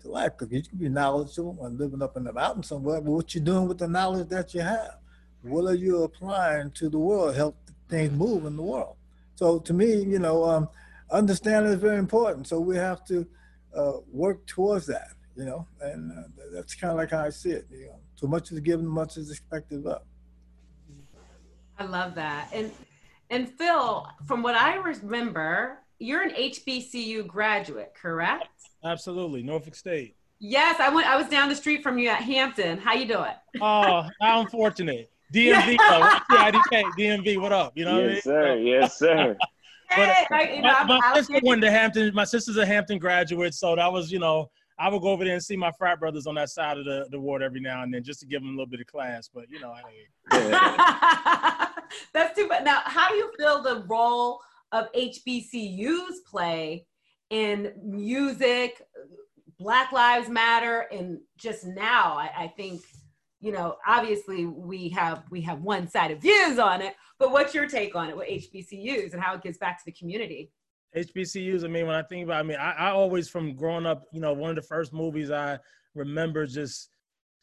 to life, because you can be knowledgeable and living up in the mountain somewhere, but what you're doing with the knowledge that you have, what are you applying to the world, help things move in the world? So to me, you know, um, understanding is very important. So we have to uh, work towards that, you know, and uh, that's kind of like how I see it, you know. So much is given, much is expected up. I love that. And and Phil, from what I remember, you're an H B C U graduate, correct? Absolutely, Norfolk State. Yes, I went. I was down the street from you at Hampton. How you doing? Oh, how unfortunate. D M V, though. I D K, D M V, what up? You know yes, what I mean? Yes, sir, yes, sir. Hey, but, I, you know, my, my sister kidding. went to Hampton. My sister's a Hampton graduate, so that was, you know, I would go over there and see my frat brothers on that side of the, the ward every now and then just to give them a little bit of class, but you know, hey. Yeah. That's too bad. Now, how do you feel the role of H B C Us play in music, Black Lives Matter, and just now, I, I think, you know, obviously we have, we have one side of views on it, but what's your take on it with H B C Us and how it gives back to the community? H B C Us, I mean, when I think about, I mean, I, I always, from growing up, you know, one of the first movies I remember just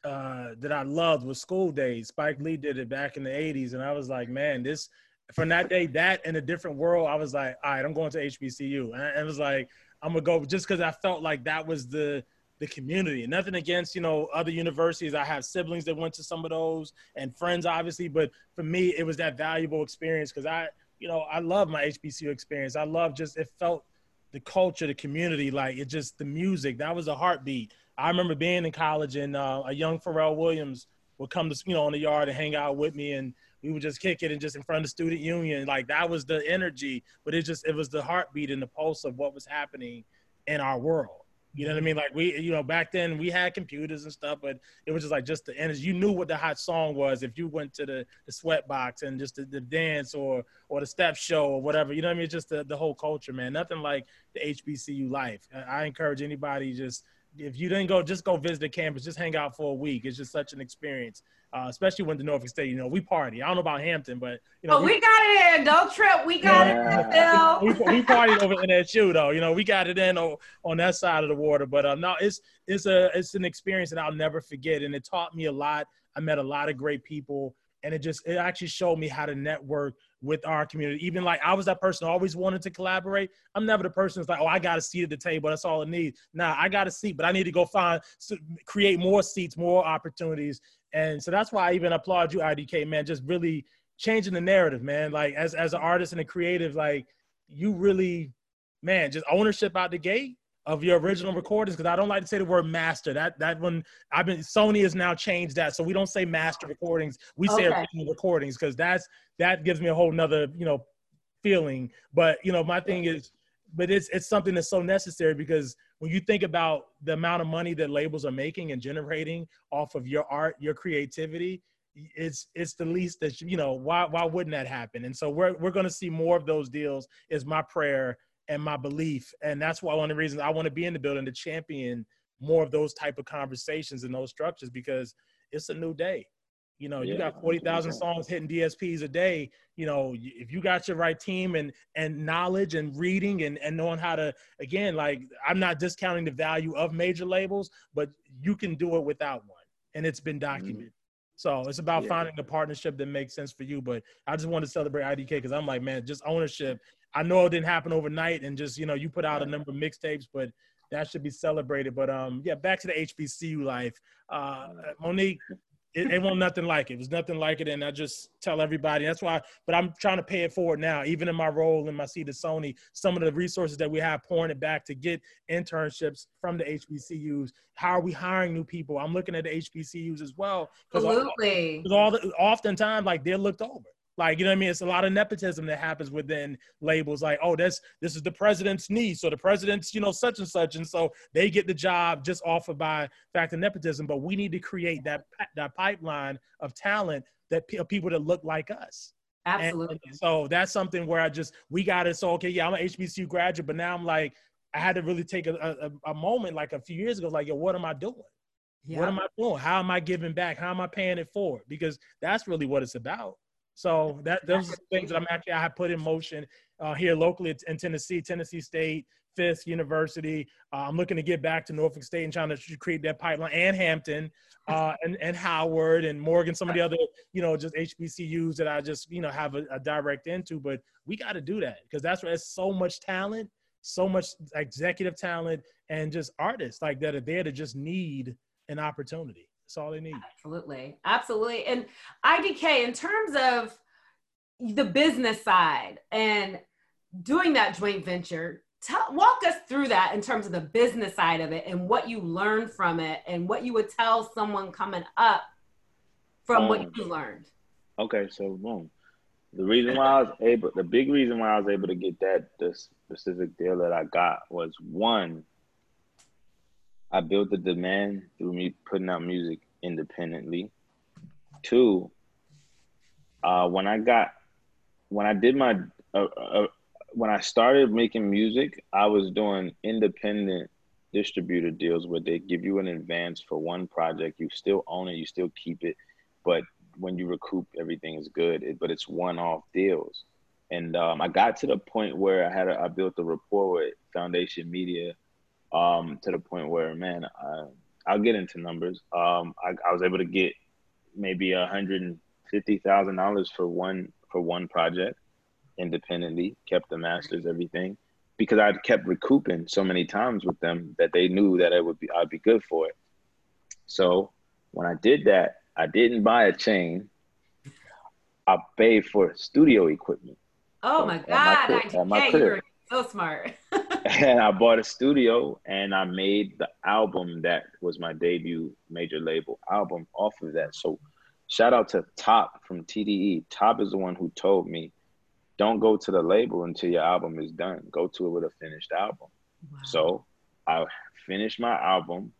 uh, that I loved was School Days. Spike Lee did it back in the eighties, and I was like, man, this, from that day, that in a different world, I was like, all right, I'm going to H B C U. And I, I was like, I'm going to go just because I felt like that was the, the community. And nothing against, you know, other universities. I have siblings that went to some of those and friends, obviously, but for me, it was that valuable experience because I, you know, I love my H B C U experience. I love just, it felt the culture, the community, like it just, the music, that was a heartbeat. I remember being in college and uh, a young Pharrell Williams would come to, you know, on the yard and hang out with me and we would just kick it and just in front of the student union. Like that was the energy, but it just, it was the heartbeat and the pulse of what was happening in our world. You know what I mean? Like we, you know, back then we had computers and stuff, but it was just like just the energy. You knew what the hot song was if you went to the, the sweat box and just the, the dance or or the step show or whatever. You know what I mean? It's just the, the whole culture, man. Nothing like the H B C U life. I, I encourage anybody, just if you didn't go, just go visit the campus. Just hang out for a week. It's just such an experience, uh, especially when the Norfolk State. You know, we party. I don't know about Hampton, but you know, oh, we, we got it in. Don't trip. We got yeah. it in, Phil. we, we partied over in that shoe, though. You know, we got it in on, on that side of the water. But uh, no, it's it's a it's an experience that I'll never forget, and it taught me a lot. I met a lot of great people, and it just it actually showed me how to network with our community. Even like I was that person who always wanted to collaborate. I'm never the person that's like, oh, I got a seat at the table. That's all I need. Nah, I got a seat, but I need to go find, create more seats, more opportunities. And so that's why I even applaud you, I D K, man, just really changing the narrative, man. Like as, as an artist and a creative, like you really, man, just ownership out the gate of your original recordings, because I don't like to say the word master. That that one, I've been, Sony has now changed that. So we don't say master recordings. We say okay. original recordings, because that's, that gives me a whole nother, you know, feeling. But, you know, my thing is, but it's it's something that's so necessary, because when you think about the amount of money that labels are making and generating off of your art, your creativity, it's it's the least that, you know, why why wouldn't that happen? And so we're, we're going to see more of those deals is my prayer and my belief. And that's why one of the reasons I want to be in the building to champion more of those type of conversations and those structures, because it's a new day. You know, yeah. you got forty thousand songs hitting D S Ps a day. You know, if you got your right team and, and knowledge and reading and, and knowing how to, again, like I'm not discounting the value of major labels, but you can do it without one. And it's been documented. Mm. So it's about yeah. finding the partnership that makes sense for you. But I just want to celebrate I D K, because I'm like, man, just ownership. I know it didn't happen overnight, and just, you know, you put out a number of mixtapes, but that should be celebrated. But um, yeah, back to the H B C U life. Uh, Monique, it, it wasn't nothing like it. It was nothing like it. And I just tell everybody, that's why, but I'm trying to pay it forward now, even in my role in my seat at Sony, some of the resources that we have, pouring it back to get internships from the H B C Us. How are we hiring new people? I'm looking at the H B C Us as well. Absolutely. Because all, all the, oftentimes, like they're looked over. Like, you know what I mean? It's a lot of nepotism that happens within labels. Like, oh, this, this is the president's niece, so the president's, you know, such and such. And so they get the job just offered by fact of nepotism. But we need to create that, that pipeline of talent, that of people that look like us. Absolutely. And so that's something where I just, we got it. So, okay, yeah, I'm an H B C U graduate, but now I'm like, I had to really take a, a, a moment like a few years ago, like, yo, what am I doing? Yeah. What am I doing? How am I giving back? How am I paying it forward? Because that's really what it's about. So that those are things that I'm actually, I have put in motion uh, here locally in Tennessee, Tennessee State, Fisk University. Uh, I'm looking to get back to Norfolk State and trying to create that pipeline, and Hampton uh, and, and Howard and Morgan, some of the other, you know, just H B C Us that I just, you know, have a, a direct into. But we got to do that, because that's where there's so much talent, so much executive talent, and just artists like that are there to just need an opportunity. That's all they need. Absolutely. Absolutely. And I D K, in terms of the business side and doing that joint venture, tell, walk us through that in terms of the business side of it and what you learned from it and what you would tell someone coming up from um, what you learned. Okay. So boom. The reason why I was able, the big reason why I was able to get that this specific deal that I got was, one, I built the demand through me putting out music independently. Two, uh, when I got, when I did my, uh, uh, when I started making music, I was doing independent distributor deals where they give you an advance for one project. You still own it, you still keep it, but when you recoup, everything is good, it, but it's one-off deals. And um, I got to the point where I had, a, I built a rapport with Foundation Media, Um, to the point where, man, I, I'll get into numbers. Um, I, I was able to get maybe one hundred fifty thousand dollars for one for one project independently, kept the masters, everything, because I'd kept recouping so many times with them that they knew that it would be I'd be good for it. So when I did that, I didn't buy a chain. I paid for studio equipment. Oh, so my God. My, my you were so smart. And I bought a studio, and I made the album that was my debut major label album off of that. So shout out to Top from T D E. Top is the one who told me, don't go to the label until your album is done. Go to it with a finished album. Wow. So I finished my album,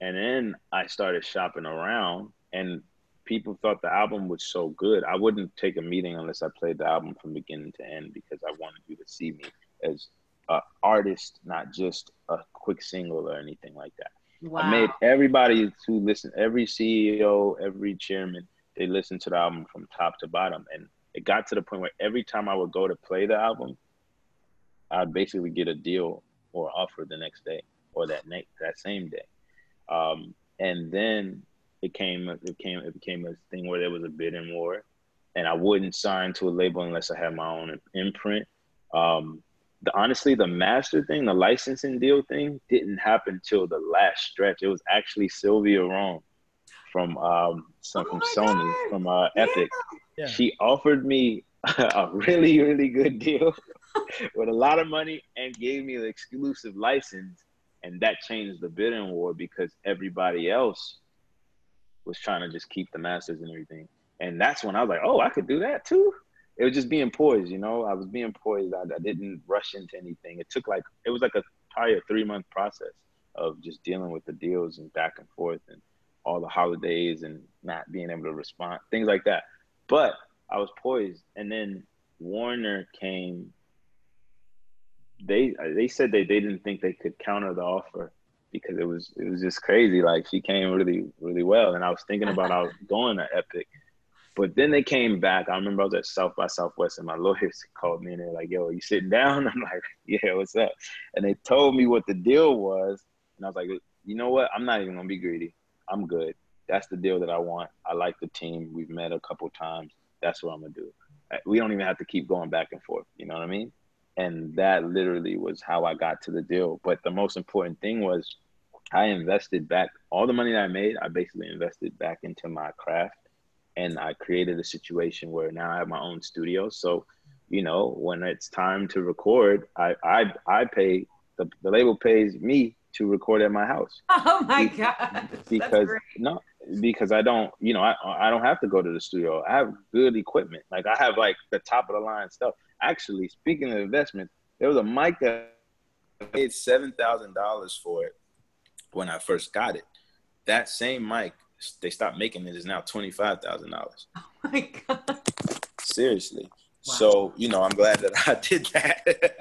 and then I started shopping around, and people thought the album was so good. I wouldn't take a meeting unless I played the album from beginning to end, because I wanted you to see me as an artist, not just a quick single or anything like that. Wow. I made everybody who listened, every C E O, every chairman, they listened to the album from top to bottom. And it got to the point where every time I would go to play the album, I'd basically get a deal or offer the next day or that night, that same day. Um, and then it came, it came, it became a thing where there was a bidding war, and I wouldn't sign to a label unless I had my own imprint. Um, the, honestly, the master thing, the licensing deal thing didn't happen till the last stretch. It was actually Sylvia Rome from, um, some, oh from Sony, God. from uh, Epic. Yeah. Yeah. She offered me a really, really good deal with a lot of money and gave me the exclusive license. And that changed the bidding war, because everybody else was trying to just keep the masters and everything. And that's when I was like, oh, I could do that too. It was just being poised, you know? I was being poised. I, I didn't rush into anything. It took like, it was like a probably a three month process of just dealing with the deals and back and forth and all the holidays and not being able to respond, things like that. But I was poised. And then Warner came. They they said they they didn't think they could counter the offer, because it was it was just crazy. Like, she came really really well, and I was thinking about I was going to Epic, but then they came back. I remember I was at South by Southwest, and my lawyers called me and they're like, "Yo, are you sitting down?" I'm like, "Yeah, what's up?" And they told me what the deal was, and I was like, "You know what? I'm not even gonna be greedy. I'm good. That's the deal that I want. I like the team. We've met a couple times. That's what I'm gonna do. We don't even have to keep going back and forth. You know what I mean?" And that literally was how I got to the deal. But the most important thing was I invested back all the money that I made. I basically invested back into my craft, and I created a situation where now I have my own studio. So, you know, when it's time to record, I I, I pay, the, the label pays me to record at my house. Oh my God. Because no, because I don't, you know, I, I don't have to go to the studio. I have good equipment. Like, I have like the top of the line stuff. Actually, speaking of investment, there was a mic that I paid seven thousand dollars for it when I first got it. That same mic, they stopped making it, is now twenty-five thousand dollars. Oh my God. Seriously. Wow. So, you know, I'm glad that I did that.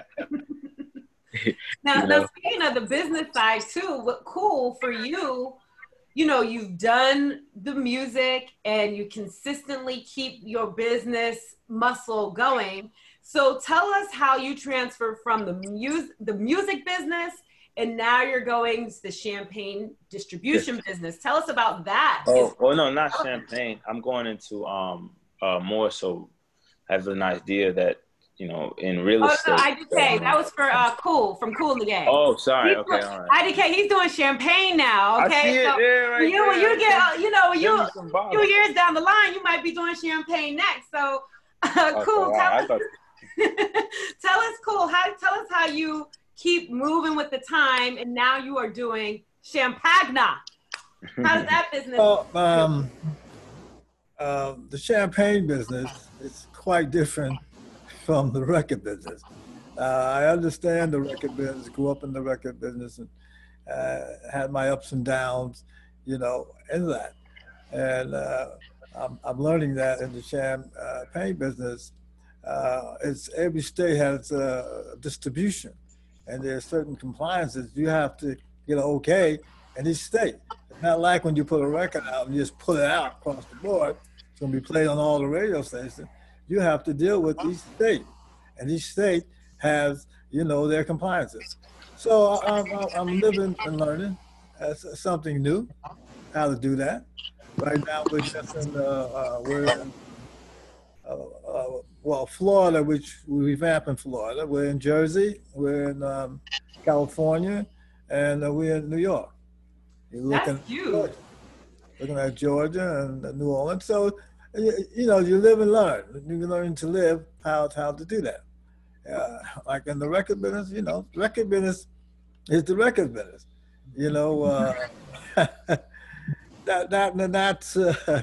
Now, you know? Now, speaking of the business side too, what Kool for you, you know, you've done the music and you consistently keep your business muscle going. So tell us how you transferred from the music, the music business, and now you're going to the champagne distribution business. Tell us about that. Oh, oh no, not champagne. I'm going into um uh, more so I have an idea that, you know, in real oh, estate. Oh, no, I D K. Um, that was for uh, Kool, from Kool and the Gang. Oh, sorry. He's okay, doing, all right. I D K, he's doing champagne now, okay? I see so it there, right you, there. When you get, you know, you a few years down the line, you might be doing champagne next. So, uh, oh, Kool, so, tell, I, us, I thought... tell us, Kool, how, tell us how you keep moving with the time, and now you are doing champagne. How's that business? Well, um, uh, the champagne business is quite different from the record business. Uh, I understand the record business, grew up in the record business, and uh, had my ups and downs, you know, in that. And uh, I'm, I'm learning that in the champagne business, uh, it's every state has a distribution, and there's certain compliances you have to get okay in each state. It's not like when you put a record out and you just put it out across the board. It's gonna be played on all the radio stations. You have to deal with each state, and each state has, you know, their compliances. So I'm, I'm living and learning as something new, how to do that. Right now we're just in, uh, uh, we're in uh, uh, well, Florida, which we revamp in Florida. We're in Jersey, we're in um, California, and uh, we're in New York. You're looking That's huge. At Georgia, looking at Georgia and New Orleans. So, you know, you live and learn. You learn to live how how to do that. Uh, like in the record business, you know, record business is the record business. You know, uh, that that not uh,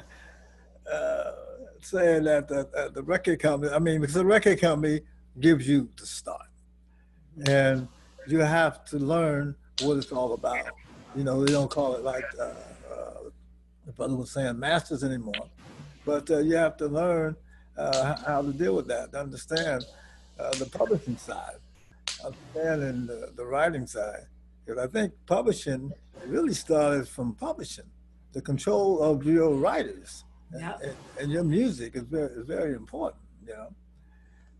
uh, saying that the, uh, the record company. I mean, because the record company gives you the start, and you have to learn what it's all about. You know, they don't call it like uh, uh, the brother was saying masters anymore. But uh, you have to learn uh, how to deal with that, to understand uh, the publishing side, understanding the, the writing side. Because I think publishing really started from publishing, the control of your writers. Yep. And, and your music is very, is very important, you know.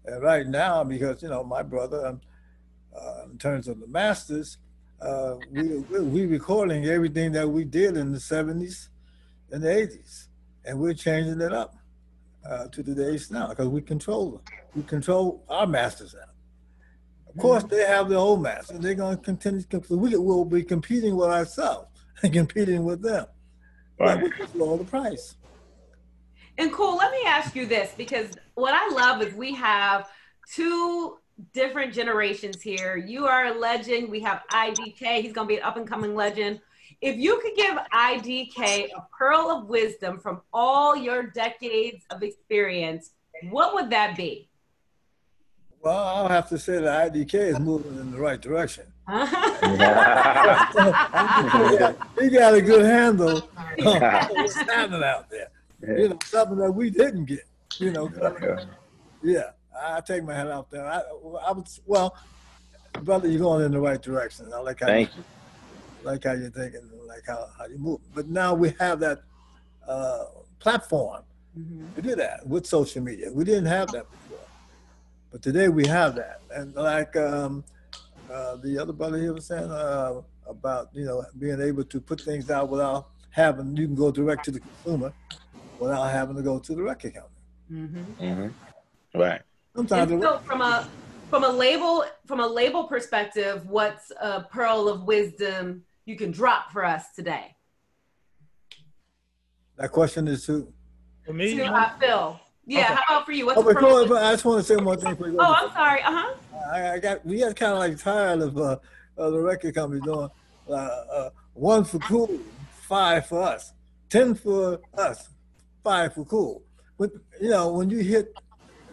And right now, because, you know, my brother, um, uh, in terms of the masters, uh, we, we're recording everything that we did in the seventies and the eighties. And we're changing it up uh, to today's now because we control them. We control our masters now. Of course, they have their old masters. They're going to continue. We will be competing with ourselves and competing with them. Right. But we just lower the price. And Kool, let me ask you this, because what I love is we have two different generations here. You are a legend. We have I D K. He's going to be an up-and-coming legend. If you could give I D K a pearl of wisdom from all your decades of experience, what would that be? Well, I'll have to say that I D K is moving in the right direction. He got a good handle on what's happening out there. Yeah. You know, something that we didn't get, you know. Yeah, yeah I take my hat off there. I, I would, well, brother, you're going in the right direction. I like how, Thank you. Like how you're thinking, like how, how you move. But now we have that uh, platform mm-hmm. to do that with social media. We didn't have that before. But today we have that. And like um, uh, the other brother here was saying uh, about, you know, being able to put things out without having, you can go direct to the consumer. Without having to go to the record company. Mm-hmm. Mm-hmm. Right. Sometimes and so from a from a label from a label perspective, what's a pearl of wisdom you can drop for us today? That question is to for me. To uh, Phil. Yeah. Okay. How about for you? What's oh, a pearl of I just want to say one thing. For you. Oh, I'm sorry. Uh huh. I, I got we got kind of like tired of, uh, of the record company doing uh, uh, one for Kool, five for us, ten for us. Five for Kool. But, you know, when you hit,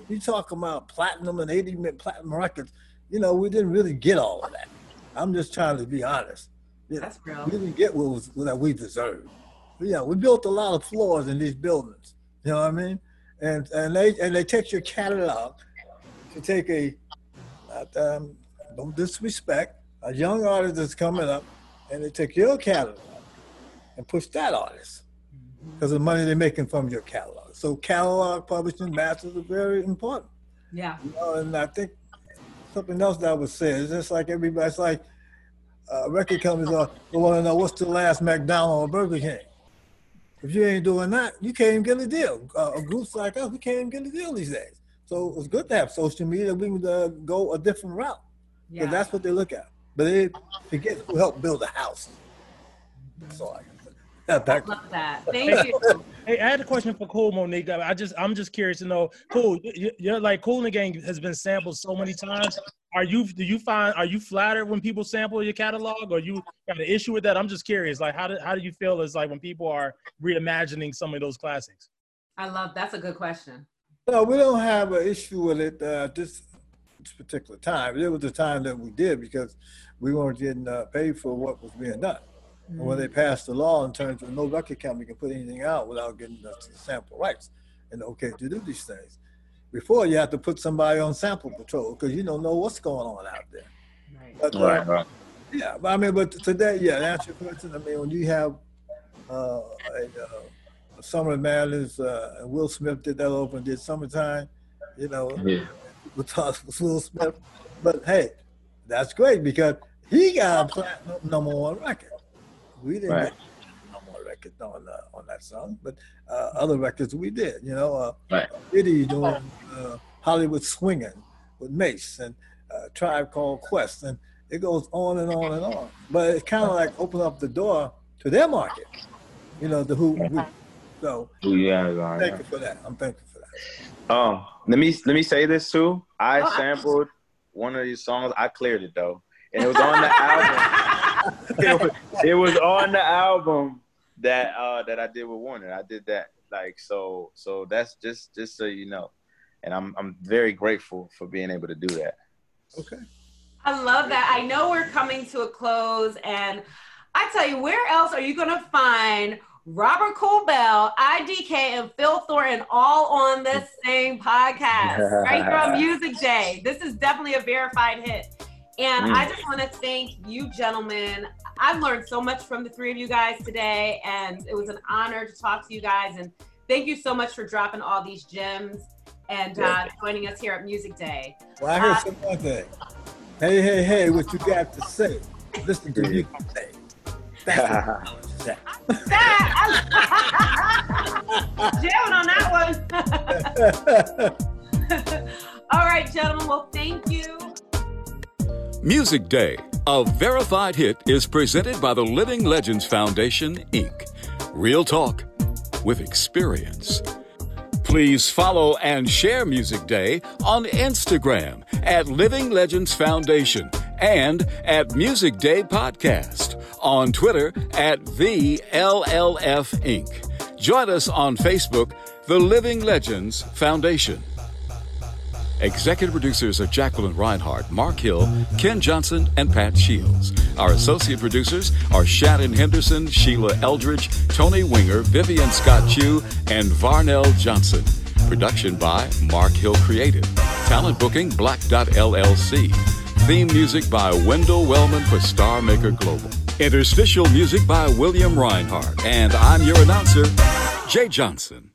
you talk about platinum and eighty minute platinum records, you know, we didn't really get all of that. I'm just trying to be honest. You That's know, real. We didn't get what, was, what we deserved. But, yeah, we built a lot of floors in these buildings. You know what I mean? And and they and they take your catalog to take a, not, um, don't disrespect, a young artist that's coming up, and they take your catalog and push that artist. Because of the money they're making from your catalog. So catalog publishing masters are very important. Yeah. You know, and I think something else that was said is just like everybody's like uh, record companies are want to know what's the last McDonald's or Burger King. If you ain't doing that, you can't even get a deal. Uh, groups like us, we can't even get a deal these days. So it's good to have social media. We can uh, go a different route. Yeah. That's what they look at. But they forget who helped build a house. That's all I got. I love that. Thank you. Hey, I had a question for Kool, Monique. I just, I'm just curious to know, Kool, you're like Kool and the Gang has been sampled so many times. Are you, do you find, are you flattered when people sample your catalog, or you got an issue with that? I'm just curious. Like, how do, how do you feel is like when people are reimagining some of those classics? I love, that's a good question. No, we don't have an issue with it uh, this, this particular time. It was the time that we did because we weren't getting uh, paid for what was being done. Mm-hmm. And when they passed the law in terms of no record company can put anything out without getting the sample rights and okay to do these things. Before, you have to put somebody on sample patrol because you don't know what's going on out there. Right. But, right, uh, right. Yeah, but I mean, but today, yeah, to answer your question, I mean, when you have uh, a, uh, Summer of Madness, uh, and Will Smith did that open, did Summertime, you know, yeah. with, with Will Smith. But hey, that's great because he got a platinum number one record. We didn't right. get no more records on uh, on that song, but uh, other records we did. You know, uh, right. Diddy doing uh, Hollywood Swinging with Mace and uh, Tribe Called Quest, and it goes on and on and on. But it's kind of like opening up the door to their market. You know, the who. who. So yeah, yeah, thank yeah. you for that. I'm thankful for that. Um, let me let me say this too. I oh, sampled I one of these songs. I cleared it though, and it was on the album. it, was, it was on the album that uh, that I did with Warner. I did that like so. So that's just just so you know, and I'm I'm very grateful for being able to do that. Okay. I love that. I know we're coming to a close, and I tell you, where else are you going to find Robert Kool Bell, I D K, and Phil Thornton all on this same podcast? Right from Music Day. This is definitely a verified hit. And mm. I just want to thank you, gentlemen. I've learned so much from the three of you guys today, and it was an honor to talk to you guys. And thank you so much for dropping all these gems and uh, joining us here at Music Day. Well, I heard uh, something like that. Hey, hey, hey, what you got to say? Listen to Music Day. That's what I'm jamming on that one. All right, gentlemen. Well, thank you. Music Day, a verified hit, is presented by the Living Legends Foundation, Incorporated. Real talk with experience. Please follow and share Music Day on Instagram at Living Legends Foundation and at Music Day Podcast, on Twitter at The L L F Incorporated. Join us on Facebook, The Living Legends Foundation. Executive producers are Jacqueline Reinhardt, Mark Hill, Ken Johnson, and Pat Shields. Our associate producers are Shannon Henderson, Sheila Eldridge, Tony Winger, Vivian Scott Chu, and Varnell Johnson. Production by Mark Hill Creative. Talent booking, Black Dot L L C. Theme music by Wendell Wellman for Star Maker Global. Interstitial music by William Reinhardt. And I'm your announcer, Jay Johnson.